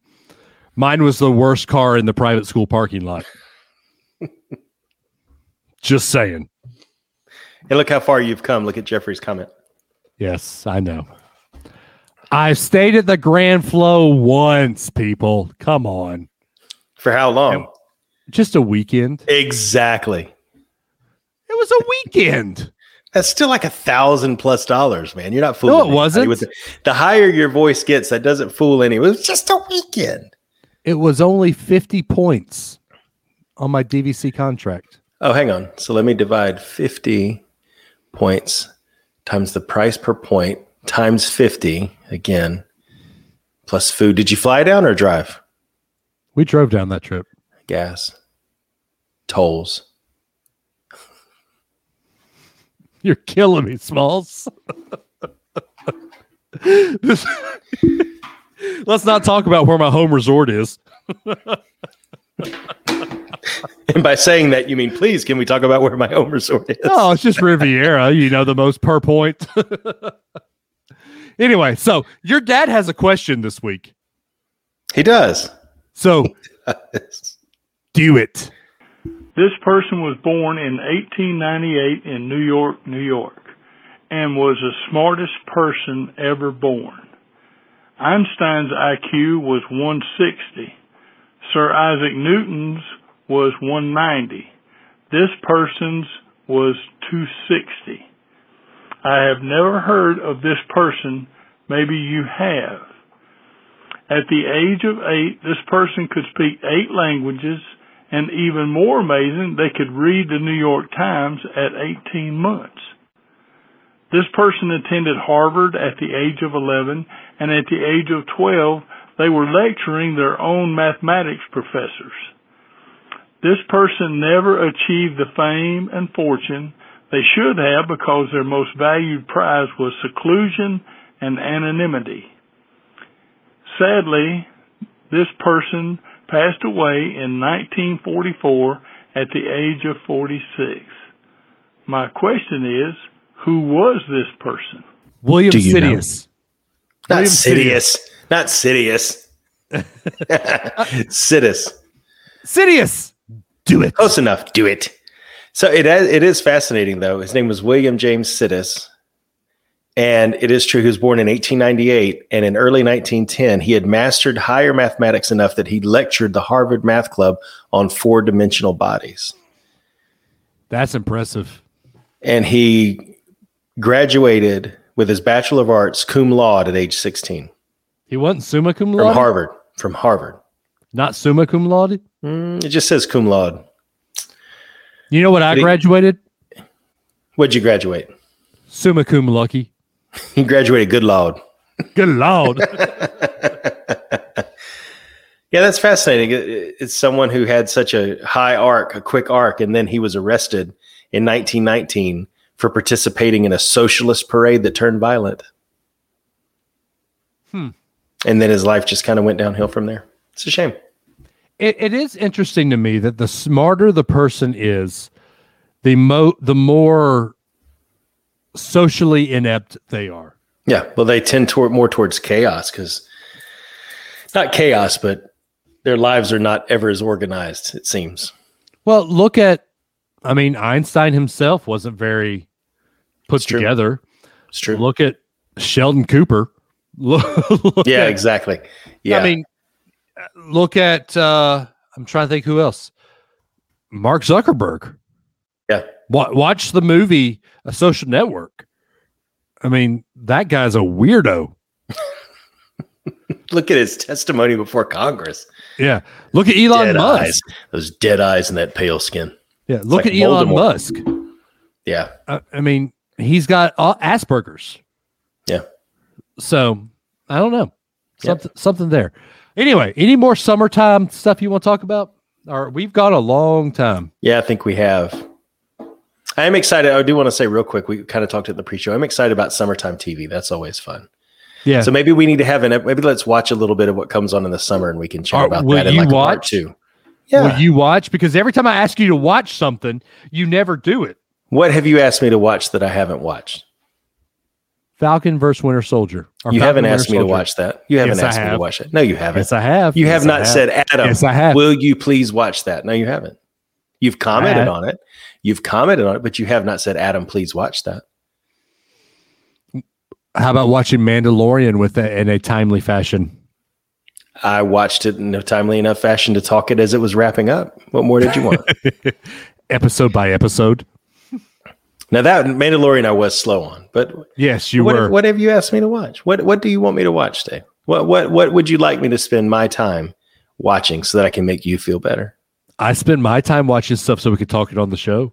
Mine was the worst car in the private school parking lot. Just saying. Hey, look how far you've come. Look at Jeffrey's comment. Yes, I know. I've stayed at the Grand Flow once, people. Come on. For how long? And just a weekend. Exactly. It was a weekend. That's still like a thousand plus dollars, man. You're not fooling. No, it wasn't. With the, the higher your voice gets, that doesn't fool anyone. It was just a weekend. It was only fifty points on my D V C contract. Oh, hang on. So let me divide fifty points times the price per point times fifty again, plus food. Did you fly down or drive? We drove down that trip. Gas, tolls. You're killing me, Smalls. this, let's not talk about where my home resort is. And by saying that, you mean, please, can we talk about where my home resort is? Oh, it's just Riviera, you know, the most per point. Anyway, so your dad has a question this week. He does. So... Do it. This person was born in eighteen ninety-eight in New York, New York, and was the smartest person ever born. Einstein's I Q was one sixty. Sir Isaac Newton's was one ninety. This person's was two sixty. I have never heard of this person. Maybe you have. At the age of eight, this person could speak eight languages, and even more amazing, they could read the New York Times at eighteen months. This person attended Harvard at the age of eleven, and at the age of twelve, they were lecturing their own mathematics professors. This person never achieved the fame and fortune they should have because their most valued prize was seclusion and anonymity. Sadly, this person passed away in nineteen forty-four at the age of forty-six. My question is, who was this person? William Sidious. Not William Sidious. Sidious. Not Sidious. Sidious. Sidious. Do it. Close enough. Do it. So it it is fascinating, though. His name was William James Sidious. And it is true, he was born in eighteen ninety-eight, and in early nineteen ten, he had mastered higher mathematics enough that he lectured the Harvard Math Club on four-dimensional bodies. That's impressive. And he graduated with his Bachelor of Arts cum laude at age sixteen. He wasn't summa cum laude? From Harvard. From Harvard. Not summa cum laude? Mm, it just says cum laude. You know what but I graduated? It, what'd you graduate? Summa cum lucky. He graduated good lord. Good lord. Yeah, that's fascinating. It's someone who had such a high arc, a quick arc, and then he was arrested in nineteen nineteen for participating in a socialist parade that turned violent. Hmm. And then his life just kind of went downhill from there. It's a shame. It, it is interesting to me that the smarter the person is, the mo- the more socially inept they are. Yeah, well, they tend toward more towards chaos because not chaos, but their lives are not ever as organized, it seems. Well, look at I mean, Einstein himself wasn't very put it's together. True. It's true. Look at Sheldon Cooper. Look yeah, at, exactly. Yeah. I mean, look at, uh, I'm trying to think who else. Mark Zuckerberg. Yeah. W- watch the movie A Social Network. I mean, that guy's a weirdo. Look at his testimony before Congress. Yeah. Look at Elon dead Musk. Eyes. Those dead eyes and that pale skin. Yeah. It's look like at Voldemort. Elon Musk. Yeah. I, I mean, he's got all Asperger's. Yeah. So I don't know. Something, yeah. something there. Anyway, any more summertime stuff you want to talk about? Or right, we've got a long time. Yeah, I think we have. I am excited. I do want to say real quick, we kind of talked in the pre-show. I'm excited about summertime T V. That's always fun. Yeah. So maybe we need to have an, maybe let's watch a little bit of what comes on in the summer and we can chat about that in like part two. Yeah. Will you watch? Because every time I ask you to watch something, you never do it. What have you asked me to watch that I haven't watched? Falcon versus Winter Soldier. You haven't asked me to watch that. You haven't asked me to watch it. No, you haven't. Yes, I have. You have not said, Adam, yes, I have. Will you please watch that? No, you haven't. You've commented on it. You've commented on it, but you have not said, Adam, please watch that. How about watching Mandalorian with a, in a timely fashion? I watched it in a timely enough fashion to talk it as it was wrapping up. What more did you want? Episode by episode. Now that Mandalorian I was slow on, but yes, you what, were. What have you asked me to watch? What What do you want me to watch today? What What What would you like me to spend my time watching so that I can make you feel better? I spend my time watching stuff so we can talk it on the show.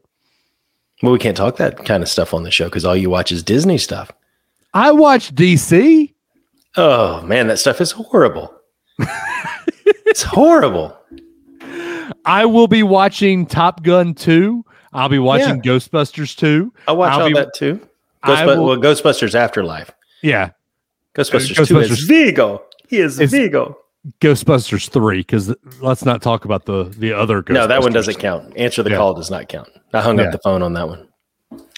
Well, we can't talk that kind of stuff on the show because all you watch is Disney stuff. I watch D C. Oh man, that stuff is horrible. It's horrible. I will be watching Top Gun two. I'll be watching yeah. Ghostbusters two. I'll watch I'll all be, that too. Ghostbusters, will, well, Ghostbusters Afterlife. Yeah. Ghostbusters, Ghostbusters two is Vigo. He is Vigo. Ghostbusters three, because let's not talk about the, the other Ghostbusters. No, that one doesn't count. Answer the yeah. Call does not count. I hung yeah. up the phone on that one.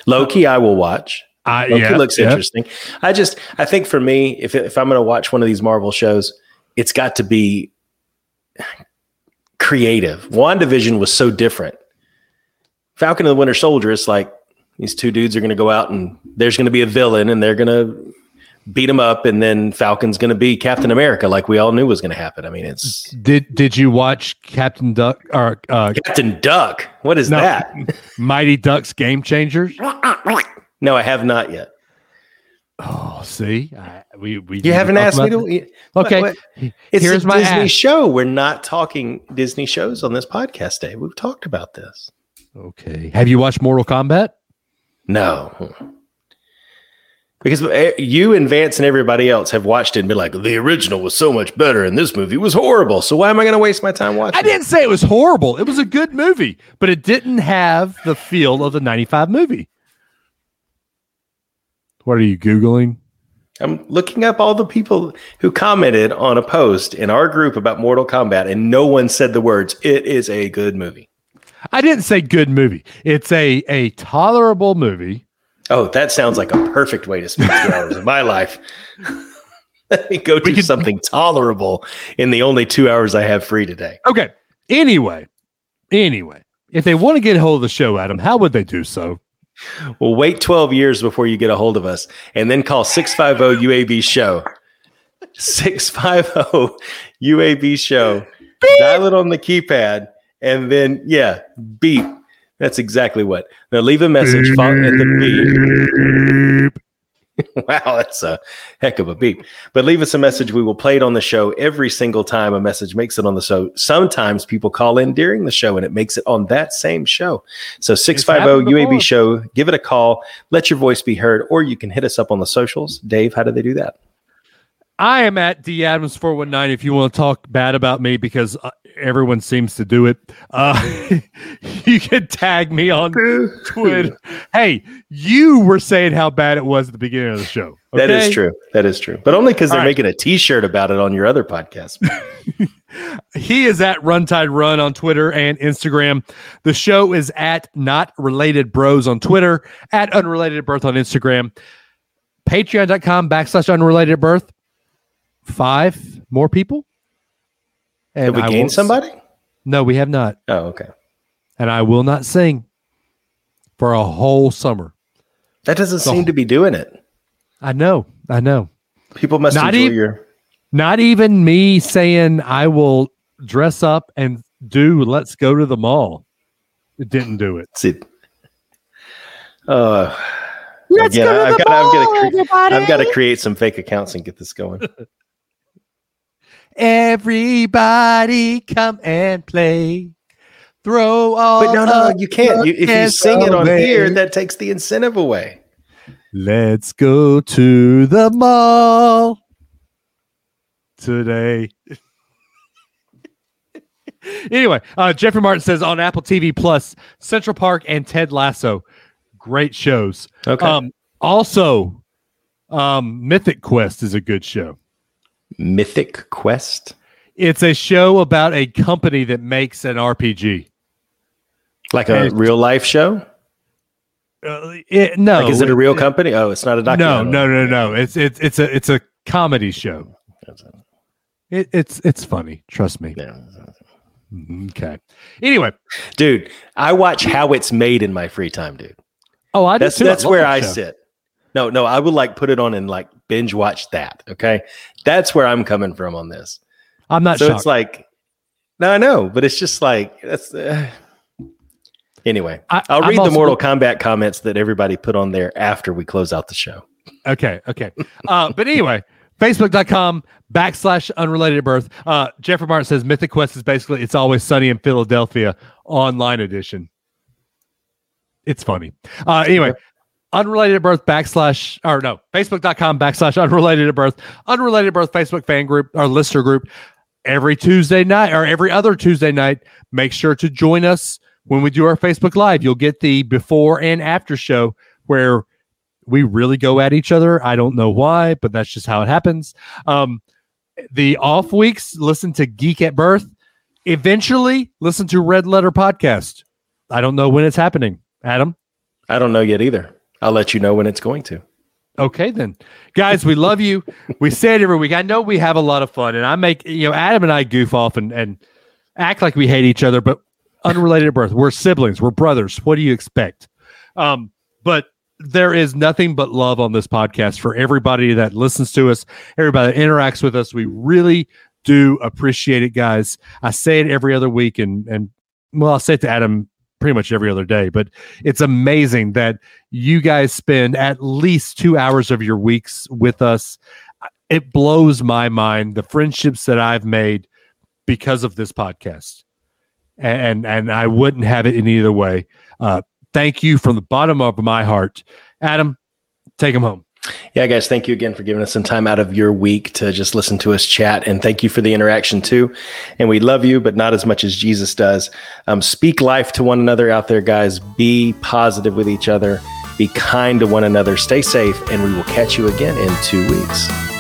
Loki, I will watch. I, Loki yeah, looks yeah. interesting. I just, I think for me, if if I'm going to watch one of these Marvel shows, it's got to be creative. WandaVision was so different. Falcon and the Winter Soldier, it's like these two dudes are going to go out and there's going to be a villain and they're going to beat him up. And then Falcon's going to be Captain America, like we all knew was going to happen. I mean, it's. Did Did you watch Captain Duck or uh, Captain Duck? What is no, that? Mighty Ducks Game Changers? No, I have not yet. Oh, see, I, we we you haven't asked me to. It. Okay, what, what? It's Here's a my Disney ask. show. We're not talking Disney shows on this podcast day. We've talked about this. Okay. Have you watched Mortal Kombat? No. Because you and Vance and everybody else have watched it and been like, the original was so much better and this movie was horrible. So why am I going to waste my time watching it? I didn't say it was horrible. It was a good movie, but it didn't have the feel of the ninety-five movie. What are you Googling? I'm looking up all the people who commented on a post in our group about Mortal Kombat, and no one said the words, it is a good movie. I didn't say good movie. It's a, a tolerable movie. Oh, that sounds like a perfect way to spend two hours of my life. Let me go do something tolerable in the only two hours I have free today. Okay. Anyway, anyway, if they want to get a hold of the show, Adam, how would they do so? Well, wait twelve years before you get a hold of us and then call six five zero U A B show. six five zero U A B show. Beep. Dial it on the keypad. And then, yeah, beep. That's exactly what. Now leave a message. Beep. At the beep. Wow, that's a heck of a beep. But leave us a message. We will play it on the show every single time a message makes it on the show. Sometimes people call in during the show, and it makes it on that same show. So six five zero U A B show, give it a call. Let your voice be heard, or you can hit us up on the socials. Dave, how do they do that? I am at D Adams four one nine if you want to talk bad about me, because everyone seems to do it. Uh, you can tag me on Twitter. Hey, you were saying how bad it was at the beginning of the show. Okay? That is true. That is true. But only because they're right. making a T-shirt about it on your other podcast. He is at Run Tide Run on Twitter and Instagram. The show is at Not Related Bros on Twitter, at Unrelated Birth on Instagram, patreon.com backslash Unrelated Birth. Five more people. And have we gained somebody? S- no, we have not. Oh, okay. And I will not sing. for a whole summer. That doesn't so, seem to be doing it. I know. I know. People must not enjoy e- your... Not even me saying I will dress up and do let's go to the mall. It didn't do it. See, uh, let's again, go to I've the got, mall, I've got to cre- everybody. I've got to create some fake accounts and get this going. Everybody come and play. Throw all But no, no, you can't. You, if you sing it on away. Here, that takes the incentive away. Let's go to the mall today. Anyway, uh, Jeffrey Martin says on Apple T V Plus, Central Park and Ted Lasso. Great shows. Okay. Um, also, um, Mythic Quest is a good show. Mythic Quest? It's a show about a company that makes an R P G. Like a and, real life show? Uh, it, no. Like, is it a real it, company? Oh, it's not a documentary. No, no, no, no. It's it's it's a it's a comedy show. It, it's it's funny. Trust me. Yeah. Okay. Anyway, dude, I watch How It's Made in my free time, dude. Oh, I do that's, too. That's I where that I show. sit. No, no, I would like put it on and like binge watch that. Okay, that's where I'm coming from on this. I'm not so shocked. It's like, no, I know, but it's just like that's. Uh, anyway, I, I'll read I'm the Mortal looking- Kombat comments that everybody put on there after we close out the show. Okay, okay, uh, but anyway. Facebook.com backslash unrelated at birth. Uh, Jeffrey Martin says Mythic Quest is basically It's Always Sunny in Philadelphia online edition. It's funny. Uh, anyway, unrelated at birth backslash or no, Facebook.com backslash unrelated at birth, unrelated at birth Facebook fan group or listener group every Tuesday night or every other Tuesday night. Make sure to join us when we do our Facebook Live. You'll get the before and after show where we really go at each other. I don't know why, but that's just how it happens. Um, the off weeks, listen to Geek at Birth. Eventually, listen to Red Letter Podcast. I don't know when it's happening, Adam. I don't know yet either. I'll let you know when it's going to. Okay, then. Guys, we love you. We say it every week. I know we have a lot of fun, and I make, you know, Adam and I goof off and, and act like we hate each other, but unrelated at birth. We're siblings. We're brothers. What do you expect? Um, but there is nothing but love on this podcast for everybody that listens to us, everybody that interacts with us. We really do appreciate it, guys. I say it every other week, and and well, I say it to Adam pretty much every other day, but it's amazing that you guys spend at least two hours of your weeks with us. It blows my mind, the friendships that I've made because of this podcast, and, and I wouldn't have it in either way. Uh, Thank you from the bottom of my heart. Adam, take him home. Yeah, guys, thank you again for giving us some time out of your week to just listen to us chat. And thank you for the interaction, too. And we love you, but not as much as Jesus does. Um, speak life to one another out there, guys. Be positive with each other. Be kind to one another. Stay safe. And we will catch you again in two weeks.